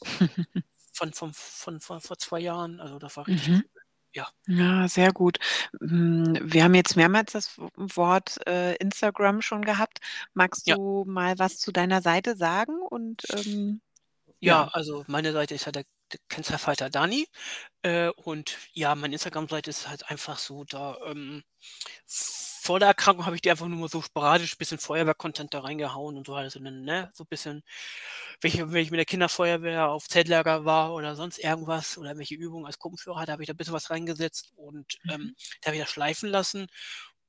Von, von, von, von vor zwei Jahren. Also das war richtig Mhm. cool. Ja. Ja, sehr gut. Mm, Wir haben jetzt mehrmals das W- Wort äh, Instagram schon gehabt. Magst Ja. du mal was zu deiner Seite sagen? Und ähm, Ja, ja. also meine Seite ist ja der, der Cancerfighter_Dani. Äh, und ja, meine Instagram-Seite ist halt einfach so, da ähm, vor der Erkrankung habe ich die einfach nur mal so sporadisch ein bisschen Feuerwehr-Content da reingehauen und so halt so, ne, ne, so ein bisschen, wenn ich, wenn ich mit der Kinderfeuerwehr auf Zeltlager war oder sonst irgendwas oder welche Übungen als Gruppenführer hatte, habe ich da ein bisschen was reingesetzt und ähm, Mhm. da habe ich das schleifen lassen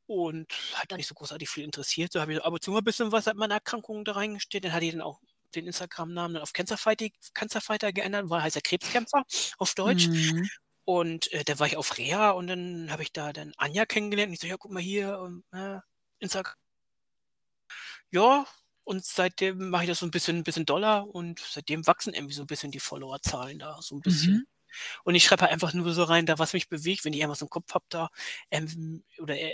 und hat da nicht so großartig viel interessiert. So habe ich ab und zu mal ein bisschen was an meiner Erkrankung da reingestellt. Dann hatte ich dann auch den Instagram-Namen dann auf Cancerfighter, Cancerfighter geändert, weil heißt er Krebskämpfer auf Deutsch. Mhm. Und äh, da war ich auf Reha und dann habe ich da dann Anja kennengelernt. Und ich so, ja, guck mal hier, und, äh, Instagram. Ja, und seitdem mache ich das so ein bisschen, bisschen doller und seitdem wachsen irgendwie so ein bisschen die Followerzahlen da so ein bisschen. Mhm. Und ich schreibe halt einfach nur so rein, da was mich bewegt, wenn ich irgendwas im Kopf habe da ähm, oder äh,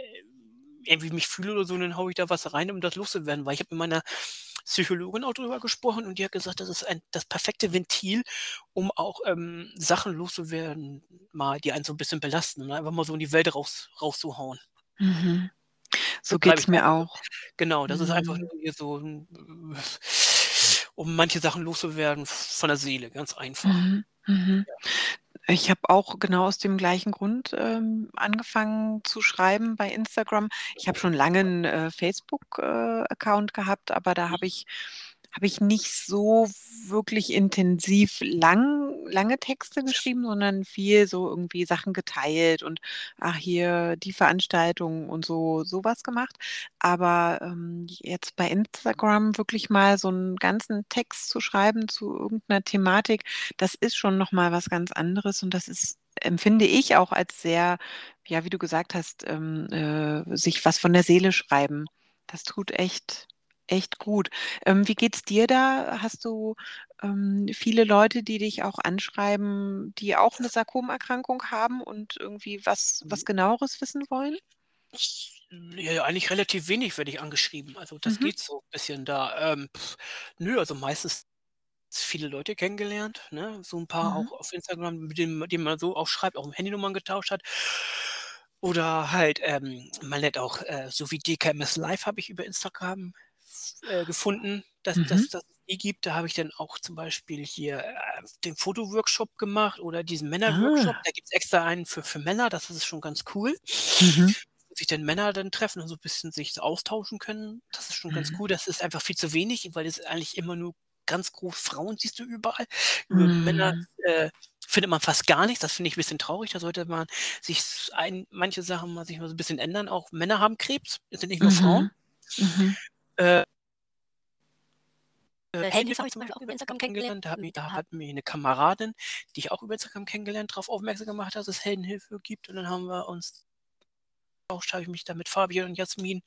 irgendwie mich fühle oder so, dann haue ich da was rein, um das loszuwerden, weil ich habe mit meiner Psychologin auch drüber gesprochen und die hat gesagt, das ist ein, das perfekte Ventil, um auch ähm, Sachen loszuwerden, mal die einen so ein bisschen belasten und einfach mal so in die Welt raus, rauszuhauen. Mhm. So So bleibe geht's ich da mir einfach. auch. Genau, das ist einfach Mhm. nur hier so, ein, äh, um manche Sachen loszuwerden von der Seele, ganz einfach. Mhm. Mhm. Ja. Ich habe auch genau aus dem gleichen Grund ähm, angefangen zu schreiben bei Instagram. Ich habe schon lange einen äh, Facebook-Account gehabt, aber da habe ich, habe ich nicht so wirklich intensiv lang, lange Texte geschrieben, sondern viel so irgendwie Sachen geteilt und ach hier die Veranstaltung und so sowas gemacht. Aber ähm, jetzt bei Instagram wirklich mal so einen ganzen Text zu schreiben zu irgendeiner Thematik, das ist schon noch mal was ganz anderes und das ist empfinde ich auch als sehr, ja, wie du gesagt hast, ähm, äh, sich was von der Seele schreiben. Das tut echt, echt gut. Ähm, wie geht's dir da? Hast du ähm, viele Leute, die dich auch anschreiben, die auch eine Sarkomerkrankung haben und irgendwie was, was genaueres wissen wollen? Ich- Ja, eigentlich relativ wenig werde ich angeschrieben. Also das Mhm. geht so ein bisschen da. Ähm, pff, nö, also meistens viele Leute kennengelernt, ne? So ein paar auch Mhm. auf Instagram, mit denen, mit denen man so auch schreibt, auch Handynummern getauscht hat. Oder halt, ähm, man nennt auch, äh, so wie D K M S Live habe ich über Instagram äh, gefunden, dass Mhm. dass dass es die gibt. Da habe ich dann auch zum Beispiel hier äh, den Fotoworkshop gemacht oder diesen Männerworkshop. Ah. Da gibt es extra einen für, für Männer, das ist schon ganz cool. Mhm. Wo sich dann Männer dann treffen und so ein bisschen sich so austauschen können. Das ist schon ganz Mhm. cool. Das ist einfach viel zu wenig, weil es eigentlich immer nur ganz groß Frauen siehst du überall. Über Männer Mhm. äh, findet man fast gar nichts. Das finde ich ein bisschen traurig. Da sollte man sich s- ein, manche Sachen mal sich mal so ein bisschen ändern. Auch Männer haben Krebs, es sind nicht nur Frauen. Mhm. Mhm. Äh, Äh, Heldenhilfe habe ich zum Beispiel auch über Instagram kennengelernt. Da hat, mich, da hat mir eine Kameradin, die ich auch über Instagram kennengelernt, darauf aufmerksam gemacht, dass es Heldenhilfe gibt. Und dann haben wir uns auch, habe ich mich da mit Fabian und Jasmin,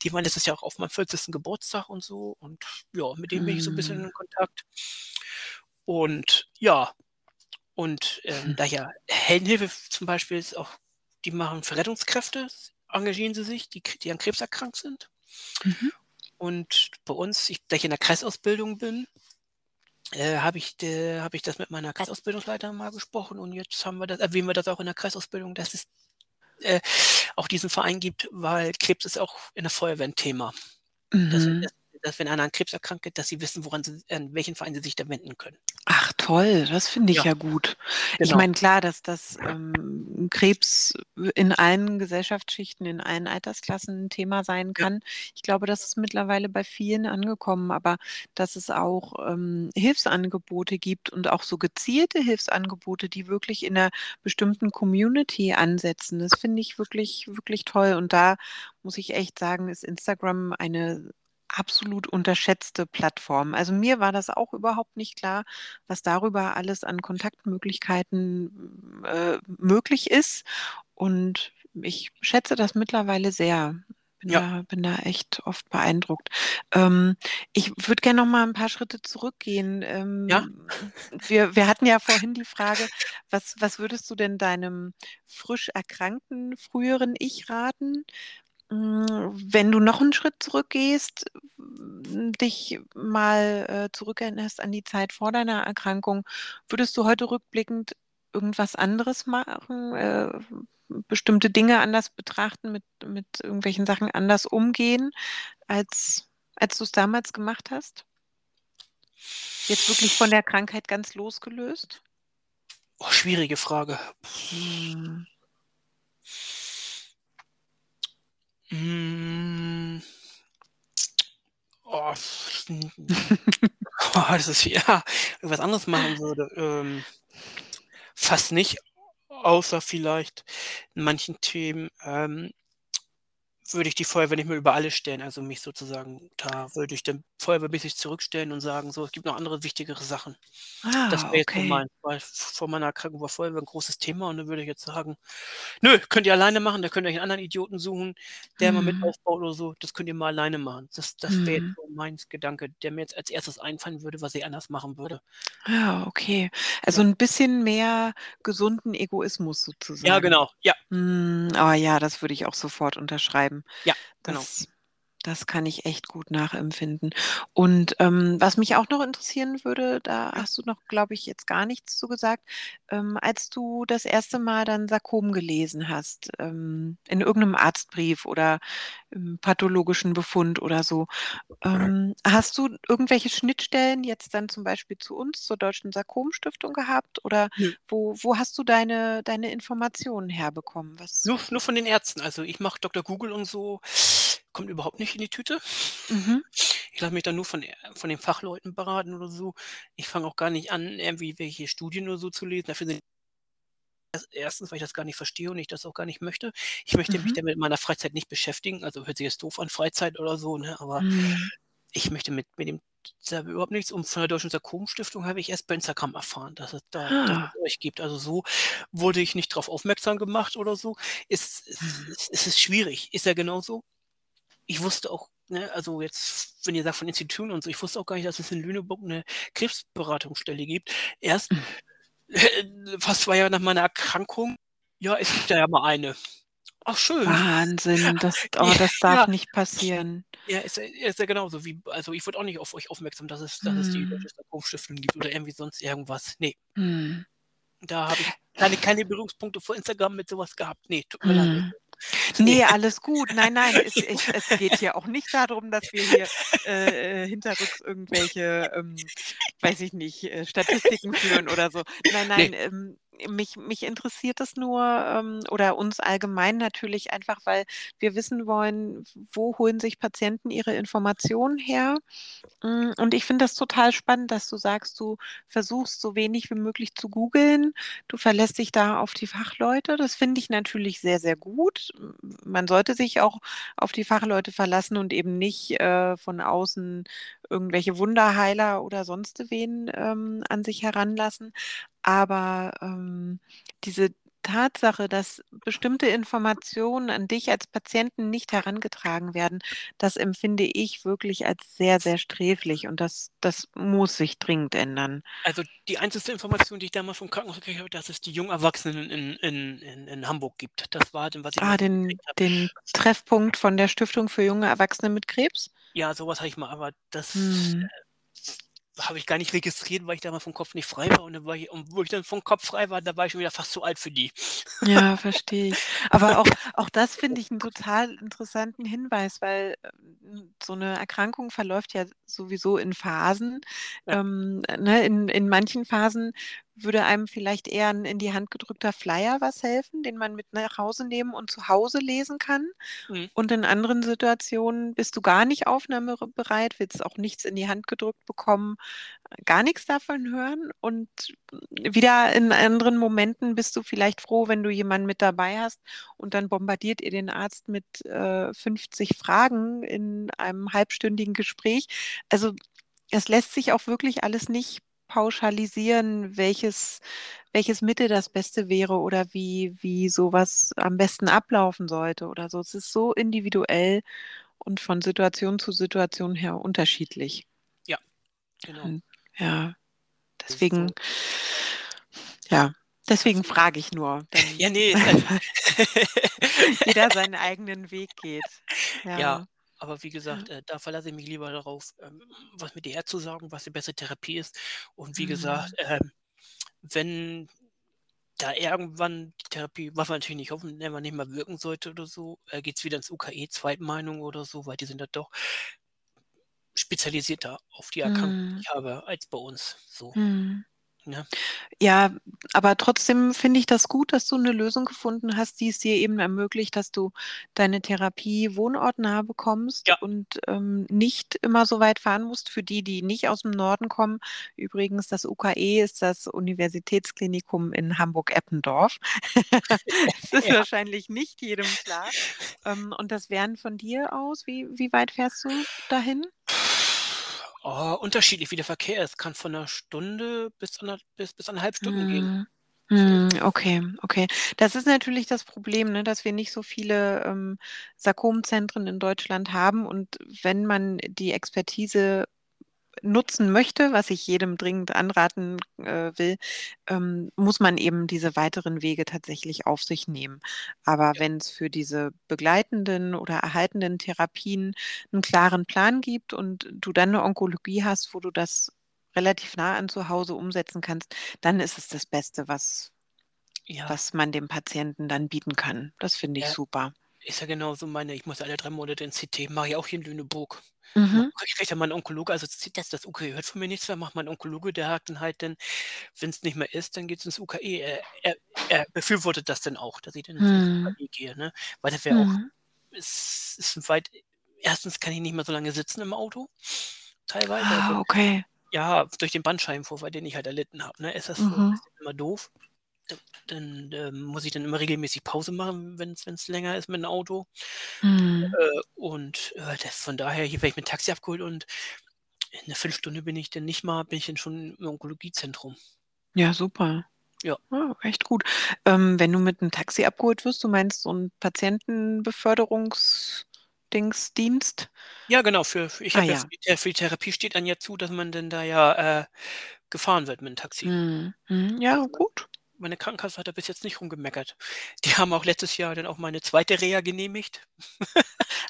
die waren letztes Jahr auch auf meinem vierzigsten. Geburtstag und so. Und ja, mit denen bin ich so ein bisschen in Kontakt. Und ja, und ähm, Mhm. daher Heldenhilfe zum Beispiel ist auch, die machen für Rettungskräfte, engagieren sie sich, die, die an Krebs erkrankt sind. Mhm. Und bei uns, ich, da ich in der Kreisausbildung bin, äh, habe ich, de- hab ich das mit meiner Kreisausbildungsleiterin mal gesprochen und jetzt haben wir das, erwähnen wir das auch in der Kreisausbildung, dass es äh, auch diesen Verein gibt, weil Krebs ist auch in der Feuerwehr ein Thema. Das, Mhm. dass wenn einer an Krebs erkrankt ist, dass sie wissen, woran sie, an welchen Verein sie sich da wenden können. Ach toll, das finde ich ja, ja gut. Genau. Ich meine, klar, dass das ähm, Krebs in allen Gesellschaftsschichten, in allen Altersklassen ein Thema sein kann. Ja. Ich glaube, das ist mittlerweile bei vielen angekommen, aber dass es auch ähm, Hilfsangebote gibt und auch so gezielte Hilfsangebote, die wirklich in einer bestimmten Community ansetzen, das finde ich wirklich, wirklich toll. Und da muss ich echt sagen, ist Instagram eine absolut unterschätzte Plattform. Also mir war das auch überhaupt nicht klar, was darüber alles an Kontaktmöglichkeiten äh, möglich ist. Und ich schätze das mittlerweile sehr. Bin, ja. da, bin da echt oft beeindruckt. Ähm, ich würde gerne noch mal ein paar Schritte zurückgehen. Ähm, ja. wir, wir hatten ja vorhin die Frage, was, was würdest du denn deinem frisch erkrankten früheren Ich raten? Wenn du noch einen Schritt zurückgehst, dich mal äh, zurückerinnerst an die Zeit vor deiner Erkrankung, würdest du heute rückblickend irgendwas anderes machen, äh, bestimmte Dinge anders betrachten, mit, mit irgendwelchen Sachen anders umgehen, als, als du es damals gemacht hast? Jetzt wirklich von der Krankheit ganz losgelöst? Oh, schwierige Frage. Hm. Mmh. Oh. Oh, das ist ja irgendwas anderes machen würde. Ähm, fast nicht, außer vielleicht in manchen Themen ähm, würde ich die Feuerwehr nicht mehr über alle stellen. Also mich sozusagen, da würde ich dann Feuerwehr bisschen zurückstellen und sagen, so, es gibt noch andere wichtigere Sachen. Ah, das wäre okay. Jetzt mein, weil vor meiner Erkrankung war Feuerwehr ein großes Thema und dann würde ich jetzt sagen, nö, könnt ihr alleine machen, da könnt ihr euch einen anderen Idioten suchen, der mhm. mal mit aufbaut oder so, das könnt ihr mal alleine machen. Das, das mhm. wäre jetzt so mein Gedanke, der mir jetzt als erstes einfallen würde, was ich anders machen würde. Ja, okay. Also ein bisschen mehr gesunden Egoismus sozusagen. Ja, genau. Ja. Mhm. Oh ja, das würde ich auch sofort unterschreiben. Ja, genau. Das, Das kann ich echt gut nachempfinden. Und ähm, was mich auch noch interessieren würde, da hast du noch, glaube ich, jetzt gar nichts zu gesagt, ähm, als du das erste Mal dann Sarkom gelesen hast, ähm, in irgendeinem Arztbrief oder im pathologischen Befund oder so, ähm, hast du irgendwelche Schnittstellen jetzt dann zum Beispiel zu uns, zur Deutschen Sarkom-Stiftung gehabt? Oder hm. wo, wo hast du deine, deine Informationen herbekommen? Was? Nur, nur von den Ärzten. Also ich mache Doktor Google und so. Kommt überhaupt nicht in die Tüte. Mhm. Ich lasse mich dann nur von, von den Fachleuten beraten oder so. Ich fange auch gar nicht an, irgendwie welche Studien oder so zu lesen. Dafür sind erstens, weil ich das gar nicht verstehe und ich das auch gar nicht möchte. Ich möchte mhm. mich damit in meiner Freizeit nicht beschäftigen. Also hört sich jetzt doof an, Freizeit oder so, ne? Aber mhm. ich möchte mit, mit dem da überhaupt nichts. Und von der Deutschen Sarkom-Stiftung habe ich erst bei Instagram erfahren, dass es da ah. euch gibt. Also so wurde ich nicht drauf aufmerksam gemacht oder so. Es ist, mhm. ist, ist, ist schwierig. Ist ja genauso. Ich wusste auch, ne, also jetzt, wenn ihr sagt von Instituten und so, ich wusste auch gar nicht, dass es in Lüneburg eine Krebsberatungsstelle gibt. Erst mhm. fast zwei Jahre nach meiner Erkrankung, ja, es gibt da ja mal eine. Ach, schön. Wahnsinn, das, oh, das ja, darf ja. nicht passieren. Ja, ist, ist ja genauso. Wie, also ich wurde auch nicht auf euch aufmerksam, dass es, dass mhm. es die Deutsche Sarkom-Stiftung gibt oder irgendwie sonst irgendwas. Nee. Mhm. Da habe ich keine, keine Berührungspunkte vor Instagram mit sowas gehabt. Nee, tut mir mhm. leid. Nee, alles gut. Nein, nein, es, es, es geht hier auch nicht darum, dass wir hier äh, hinterrücks irgendwelche, ähm, weiß ich nicht, äh, Statistiken führen oder so. Nein, nein, nee. ähm, mich, mich interessiert das nur ähm, oder uns allgemein natürlich einfach, weil wir wissen wollen, wo holen sich Patienten ihre Informationen her. Und ich finde das total spannend, dass du sagst, du versuchst so wenig wie möglich zu googeln. Du verlässt dich da auf die Fachleute. Das finde ich natürlich sehr, sehr gut. Man sollte sich auch auf die Fachleute verlassen und eben nicht äh, von außen irgendwelche Wunderheiler oder sonst wen ähm, an sich heranlassen. Aber ähm, diese Tatsache, dass bestimmte Informationen an dich als Patienten nicht herangetragen werden, das empfinde ich wirklich als sehr, sehr sträflich und das, das muss sich dringend ändern. Also die einzige Information, die ich damals vom Krankenhaus gekriegt habe, dass es die jungen Erwachsenen in, in, in, in Hamburg gibt. Das war dann, was ich ah, den, den Treffpunkt von der Stiftung für junge Erwachsene mit Krebs? Ja, sowas habe ich mal, aber das... Hm. habe ich gar nicht registriert, weil ich da mal vom Kopf nicht frei war. Und, dann war ich, und wo ich dann vom Kopf frei war, da war ich schon wieder fast zu alt für die. Ja, verstehe ich. Aber auch, auch das finde ich einen total interessanten Hinweis, weil so eine Erkrankung verläuft ja sowieso in Phasen. Ja. Ähm, ne, in, in manchen Phasen würde einem vielleicht eher ein in die Hand gedrückter Flyer was helfen, den man mit nach Hause nehmen und zu Hause lesen kann. Mhm. Und in anderen Situationen bist du gar nicht aufnahmebereit, willst auch nichts in die Hand gedrückt bekommen, gar nichts davon hören. Und wieder in anderen Momenten bist du vielleicht froh, wenn du jemanden mit dabei hast und dann bombardiert ihr den Arzt mit äh, fünfzig Fragen in einem halbstündigen Gespräch. Also es lässt sich auch wirklich alles nicht pauschalisieren, welches, welches Mittel das Beste wäre oder wie, wie sowas am besten ablaufen sollte oder so. Es ist so individuell und von Situation zu Situation her unterschiedlich. Ja, genau. Ja, deswegen, ja, deswegen frage ich nur. Wenn ja, nee. Jeder seinen eigenen Weg geht. Ja. ja. Aber wie gesagt, äh, da verlasse ich mich lieber darauf, ähm, was mit D R zu sagen, was die beste Therapie ist. Und wie mhm. gesagt, äh, wenn da irgendwann die Therapie, was wir natürlich nicht hoffen, wenn man nicht mal wirken sollte oder so, äh, geht es wieder ins U K E, Zweitmeinung oder so, weil die sind da doch spezialisierter auf die Erkrankung, mhm. die ich habe, als bei uns. So. Mhm. Ja. ja, aber trotzdem finde ich das gut, dass du eine Lösung gefunden hast, die es dir eben ermöglicht, dass du deine Therapie wohnortnah bekommst ja. und ähm, nicht immer so weit fahren musst. Für die, die nicht aus dem Norden kommen, übrigens das U K E ist das Universitätsklinikum in Hamburg-Eppendorf. Das ist ja. wahrscheinlich nicht jedem klar. Ähm, und das wären von dir aus, wie, wie weit fährst du dahin? Oh, unterschiedlich, wie der Verkehr ist. Kann von einer Stunde bis, einer, bis, bis eineinhalb Stunden mm. gehen. Mm, okay, okay. Das ist natürlich das Problem, ne, dass wir nicht so viele ähm, Sarkomzentren in Deutschland haben. Und wenn man die Expertise nutzen möchte, was ich jedem dringend anraten äh, will, ähm, muss man eben diese weiteren Wege tatsächlich auf sich nehmen. Aber wenn es für diese begleitenden oder erhaltenden Therapien einen klaren Plan gibt und du dann eine Onkologie hast, wo du das relativ nah an zu Hause umsetzen kannst, dann ist es das Beste, was, ja. was man dem Patienten dann bieten kann. Das finde ich ja. super. Ist ja genau so meine, ich muss alle drei Monate ins C T, mache ich auch hier in Lüneburg. Mhm. Ich kriege dann meinen Onkologe, also das, das U K E hört von mir nichts mehr, macht mein Onkologe, der hat dann halt dann, wenn es nicht mehr ist, dann geht es ins U K E. Er, er, er befürwortet das dann auch, dass ich dann ins U K E gehe, ne? Weil das wäre mhm. auch, es ist weit, erstens kann ich nicht mehr so lange sitzen im Auto, teilweise. Ah, also, okay. Ja, durch den Bandscheibenvorfall, den ich halt erlitten habe, ne? Ist das mhm. so, ist immer doof. Dann äh, muss ich dann immer regelmäßig Pause machen, wenn es länger ist mit dem Auto. Mm. Äh, und äh, das, von daher, hier werde ich mit dem Taxi abgeholt und in einer Viertelstunde bin ich dann nicht mal, bin ich dann schon im Onkologiezentrum. Ja, super. Ja. ja echt gut. Ähm, wenn du mit einem Taxi abgeholt wirst, du meinst so einen Patientenbeförderungs- Dienst? Ja, genau. Für, für, ich ah, ja. jetzt, für die Therapie steht dann ja zu, dass man dann da ja äh, gefahren wird mit dem Taxi. Mm. Mm. Ja, gut. Meine Krankenkasse hat da bis jetzt nicht rumgemeckert. Die haben auch letztes Jahr dann auch meine zweite Reha genehmigt.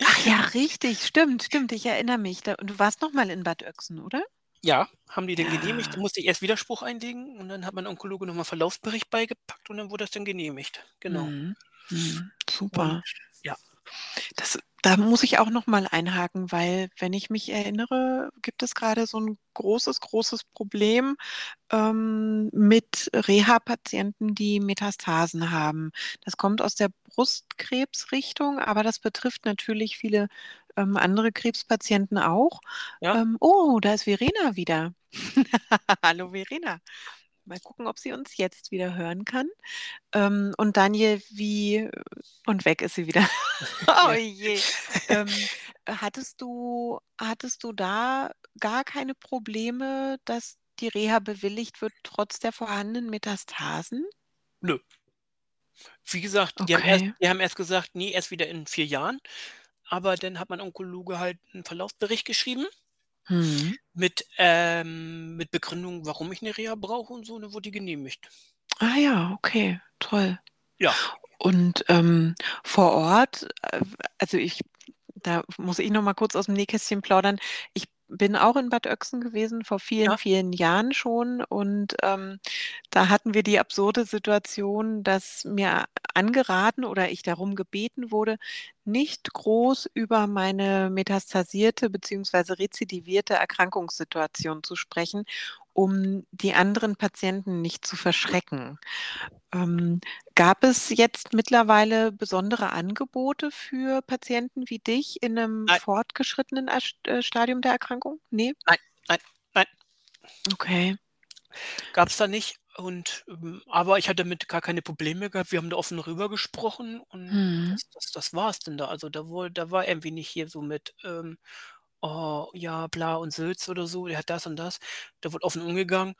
Ach ja, richtig. Stimmt, stimmt. Ich erinnere mich. Da, du warst noch mal in Bad Ochsen, oder? Ja, haben die denn ja. genehmigt. Da musste ich erst Widerspruch einlegen und dann hat mein Onkologe nochmal Verlaufsbericht beigepackt und dann wurde das dann genehmigt. Genau. Mhm. Mhm. Super. Und, ja. Das, da muss ich auch nochmal einhaken, weil, wenn ich mich erinnere, gibt es gerade so ein großes, großes Problem ähm, mit Reha-Patienten, die Metastasen haben. Das kommt aus der Brustkrebsrichtung, aber das betrifft natürlich viele ähm, andere Krebspatienten auch. Ja. Ähm, oh, da ist Verena wieder. Hallo Verena. Mal gucken, ob sie uns jetzt wieder hören kann. Ähm, und Daniel, wie... Und weg ist sie wieder. Oh je. ähm, hattest du, hattest du da gar keine Probleme, dass die Reha bewilligt wird, trotz der vorhandenen Metastasen? Nö. Wie gesagt, okay. die, haben erst, die haben erst gesagt, nee, erst wieder in vier Jahren. Aber dann hat mein Onkologe halt einen Verlaufsbericht geschrieben. Mhm. Mit, ähm, mit Begründung, warum ich eine Reha brauche und so, dann wurde die genehmigt. Ah ja, okay, toll. Ja. Und ähm, vor Ort, also ich, da muss ich noch mal kurz aus dem Nähkästchen plaudern, ich bin auch in Bad Ochsen gewesen, vor vielen, ja. vielen Jahren schon. Und ähm, da hatten wir die absurde Situation, dass mir angeraten oder ich darum gebeten wurde, nicht groß über meine metastasierte bzw. rezidivierte Erkrankungssituation zu sprechen, um die anderen Patienten nicht zu verschrecken. Ähm, gab es jetzt mittlerweile besondere Angebote für Patienten wie dich in einem nein. fortgeschrittenen er Stadium der Erkrankung? Nee? Nein, nein, nein. Okay. Gab es da nicht. Und, aber ich hatte damit gar keine Probleme gehabt. Wir haben da offen rüber gesprochen und hm. das, das, das war es denn da. Also da, wohl, da war irgendwie nicht hier so mit... Ähm, oh, ja, bla und Sülz oder so, der hat das und das, der wurde offen umgegangen.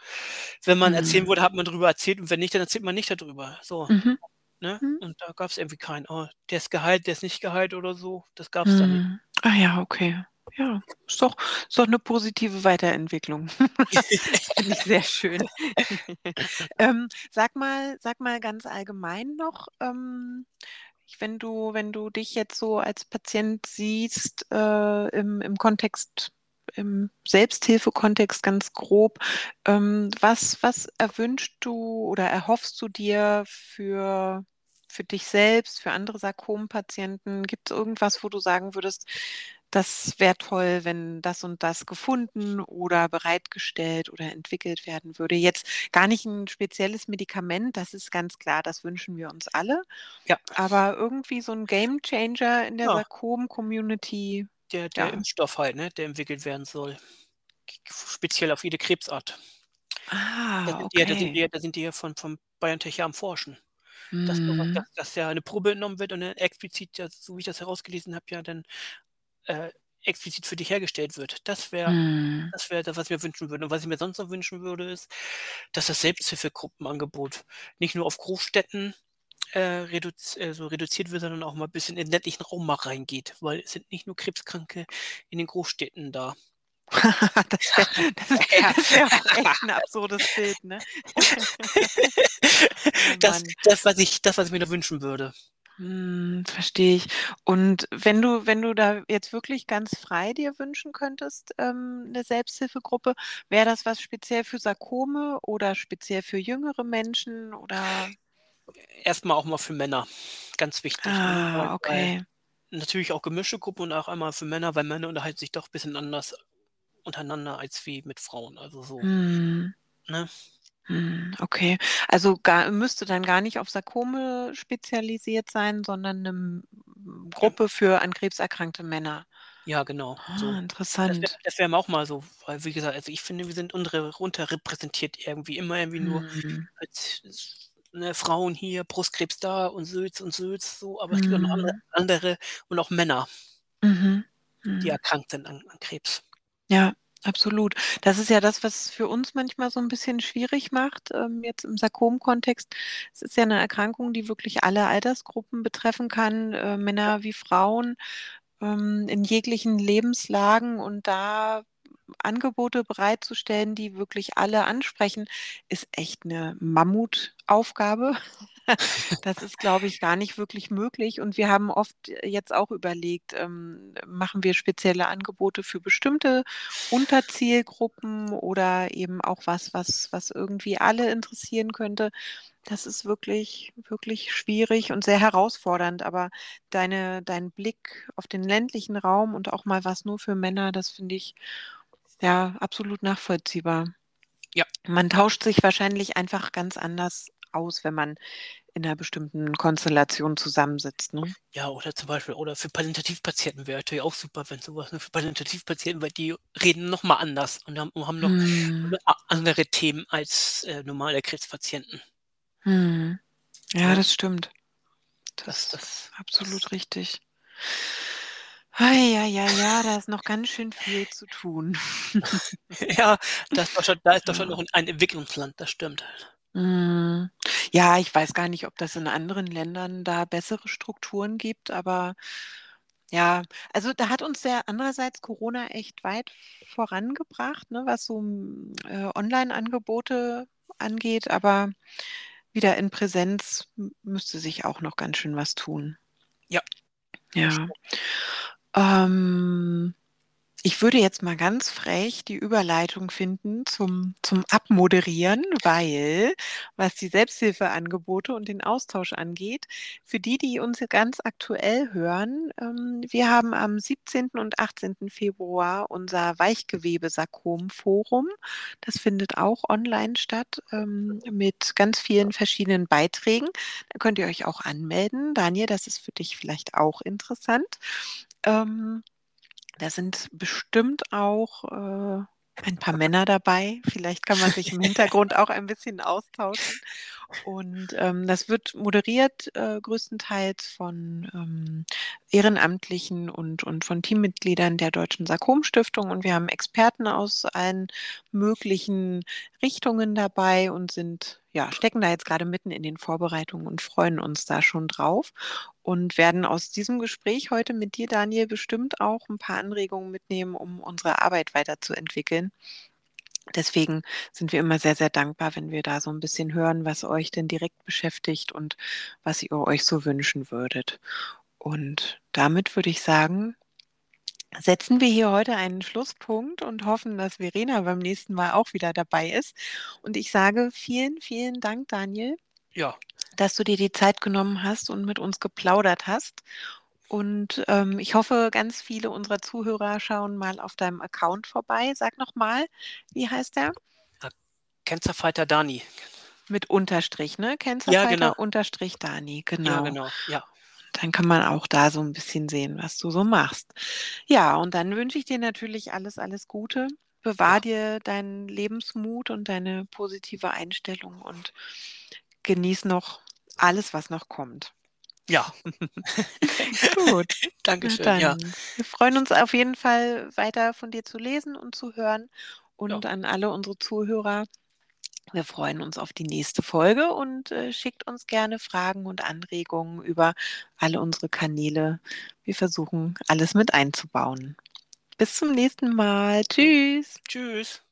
Wenn man mhm. erzählen wurde, hat man darüber erzählt und wenn nicht, dann erzählt man nicht darüber. So, mhm. ne? Mhm. Und da gab es irgendwie keinen, oh, der ist geheilt, der ist nicht geheilt oder so, das gab es mhm. da nicht. Ah ja, okay. Ja, ist doch, ist doch eine positive Weiterentwicklung. Finde ich sehr schön. ähm, sag mal, sag mal ganz allgemein noch, ähm, Wenn du, wenn du dich jetzt so als Patient siehst, äh, im, im Kontext, im Selbsthilfekontext ganz grob, ähm, was, was erwünschst du oder erhoffst du dir für, für dich selbst, für andere Sarkompatienten? Gibt es irgendwas, wo du sagen würdest, das wäre toll, wenn das und das gefunden oder bereitgestellt oder entwickelt werden würde? Jetzt gar nicht ein spezielles Medikament, das ist ganz klar, das wünschen wir uns alle. Ja. Aber irgendwie so ein Game Changer in der ja. Sarkom-Community. Der, der ja. Impfstoff halt, ne, der entwickelt werden soll. Speziell auf jede Krebsart. Ah, da sind okay. die, da sind die, da sind die ja von, von BioNTech ja am Forschen. Mm. Dass, dass, dass ja eine Probe entnommen wird und dann explizit, ja, so wie ich das herausgelesen habe, ja dann Äh, explizit für dich hergestellt wird. Das wäre mm. das, wär das, was ich mir wünschen würde. Und was ich mir sonst noch wünschen würde, ist, dass das Selbsthilfegruppenangebot nicht nur auf Großstädten äh, redu äh, so reduziert wird, sondern auch mal ein bisschen in den ländlichen Raum mal reingeht, weil es sind nicht nur Krebskranke in den Großstädten da. Das wäre wär, wär auch echt ein absurdes Bild, ne? das, das, was ich, das, was ich mir da wünschen würde. Hm, verstehe ich. Und wenn du, wenn du da jetzt wirklich ganz frei dir wünschen könntest, ähm, eine Selbsthilfegruppe, wäre das was speziell für Sarkome oder speziell für jüngere Menschen oder? Erstmal auch mal für Männer, ganz wichtig. Ah, ne? Okay. Natürlich auch gemischte Gruppen und auch einmal für Männer, weil Männer unterhalten sich doch ein bisschen anders untereinander als wie mit Frauen. Also so. Hm. Ne? Okay, also gar, müsste dann gar nicht auf Sarkome spezialisiert sein, sondern eine Gruppe für an Krebs erkrankte Männer. Ja, genau. Ah, so. Interessant. Das, das wäre auch mal so, weil wie gesagt, also ich finde, wir sind unterrepräsentiert irgendwie, immer irgendwie nur hm. als, ne, Frauen hier, Brustkrebs da und Sülz und Sülz, so, aber hm. es gibt auch noch andere, andere und auch Männer, mhm. die erkrankt sind an, an Krebs. Ja. Absolut. Das ist ja das, was für uns manchmal so ein bisschen schwierig macht, ähm, jetzt im Sarkom-Kontext. Es ist ja eine Erkrankung, die wirklich alle Altersgruppen betreffen kann, äh, Männer wie Frauen, ähm, in jeglichen Lebenslagen. Und da Angebote bereitzustellen, die wirklich alle ansprechen, ist echt eine Mammutaufgabe. Das ist, glaube ich, gar nicht wirklich möglich. Und wir haben oft jetzt auch überlegt, ähm, machen wir spezielle Angebote für bestimmte Unterzielgruppen oder eben auch was, was, was irgendwie alle interessieren könnte. Das ist wirklich, wirklich schwierig und sehr herausfordernd. Aber deine, dein Blick auf den ländlichen Raum und auch mal was nur für Männer, das finde ich ja absolut nachvollziehbar. Ja. Man tauscht sich wahrscheinlich einfach ganz anders aus, wenn man in einer bestimmten Konstellation zusammensitzt. Ne? Ja, oder zum Beispiel, oder für Palliativpatienten wäre natürlich auch super, wenn sowas, ne, für Palliativpatienten, weil die reden nochmal anders und haben, haben noch mm. andere Themen als äh, normale Krebspatienten. Mm. Ja, ja, das stimmt. Das, das, das ist absolut das. richtig. Ah, ja, ja, ja, da ist noch ganz schön viel zu tun. Ja, da ist doch schon, da ist doch schon noch ein Entwicklungsland, das stimmt. Ja, ich weiß gar nicht, ob das in anderen Ländern da bessere Strukturen gibt, aber ja, also da hat uns ja andererseits Corona echt weit vorangebracht, ne, was so äh, Online-Angebote angeht, aber wieder in Präsenz müsste sich auch noch ganz schön was tun. Ja. Ja. Ähm, Ich würde jetzt mal ganz frech die Überleitung finden zum, zum Abmoderieren, weil, was die Selbsthilfeangebote und den Austausch angeht, für die, die uns ganz aktuell hören, ähm, wir haben am siebzehnten und achtzehnten Februar unser Weichgewebe-Sarkom-Forum. Das findet auch online statt ähm, mit ganz vielen verschiedenen Beiträgen. Da könnt ihr euch auch anmelden. Daniel, das ist für dich vielleicht auch interessant. Ähm, Da sind bestimmt auch äh, ein paar Männer dabei. Vielleicht kann man sich im Hintergrund auch ein bisschen austauschen. Und ähm, das wird moderiert äh, größtenteils von ähm, Ehrenamtlichen und, und von Teammitgliedern der Deutschen Sarkom-Stiftung. Und wir haben Experten aus allen möglichen Richtungen dabei und sind, ja, stecken da jetzt gerade mitten in den Vorbereitungen und freuen uns da schon drauf. Und werden aus diesem Gespräch heute mit dir, Daniel, bestimmt auch ein paar Anregungen mitnehmen, um unsere Arbeit weiterzuentwickeln. Deswegen sind wir immer sehr, sehr dankbar, wenn wir da so ein bisschen hören, was euch denn direkt beschäftigt und was ihr euch so wünschen würdet. Und damit würde ich sagen, setzen wir hier heute einen Schlusspunkt und hoffen, dass Verena beim nächsten Mal auch wieder dabei ist. Und ich sage vielen, vielen Dank, Daniel. Ja. Dass du dir die Zeit genommen hast und mit uns geplaudert hast. Und ähm, ich hoffe, ganz viele unserer Zuhörer schauen mal auf deinem Account vorbei. Sag nochmal, wie heißt der? Cancerfighter Dani. Mit Unterstrich, ne? Cancerfighter, ja, genau. Unterstrich Dani, genau. Ja, genau, ja. Dann kann man auch da so ein bisschen sehen, was du so machst. Ja, und dann wünsche ich dir natürlich alles, alles Gute. Bewahr dir deinen Lebensmut und deine positive Einstellung und genieß noch alles, was noch kommt. Ja. Gut. Dankeschön. Dann, ja. Wir freuen uns auf jeden Fall, weiter von dir zu lesen und zu hören. Und ja. An alle unsere Zuhörer, wir freuen uns auf die nächste Folge und äh, schickt uns gerne Fragen und Anregungen über alle unsere Kanäle. Wir versuchen, alles mit einzubauen. Bis zum nächsten Mal. Tschüss. Tschüss.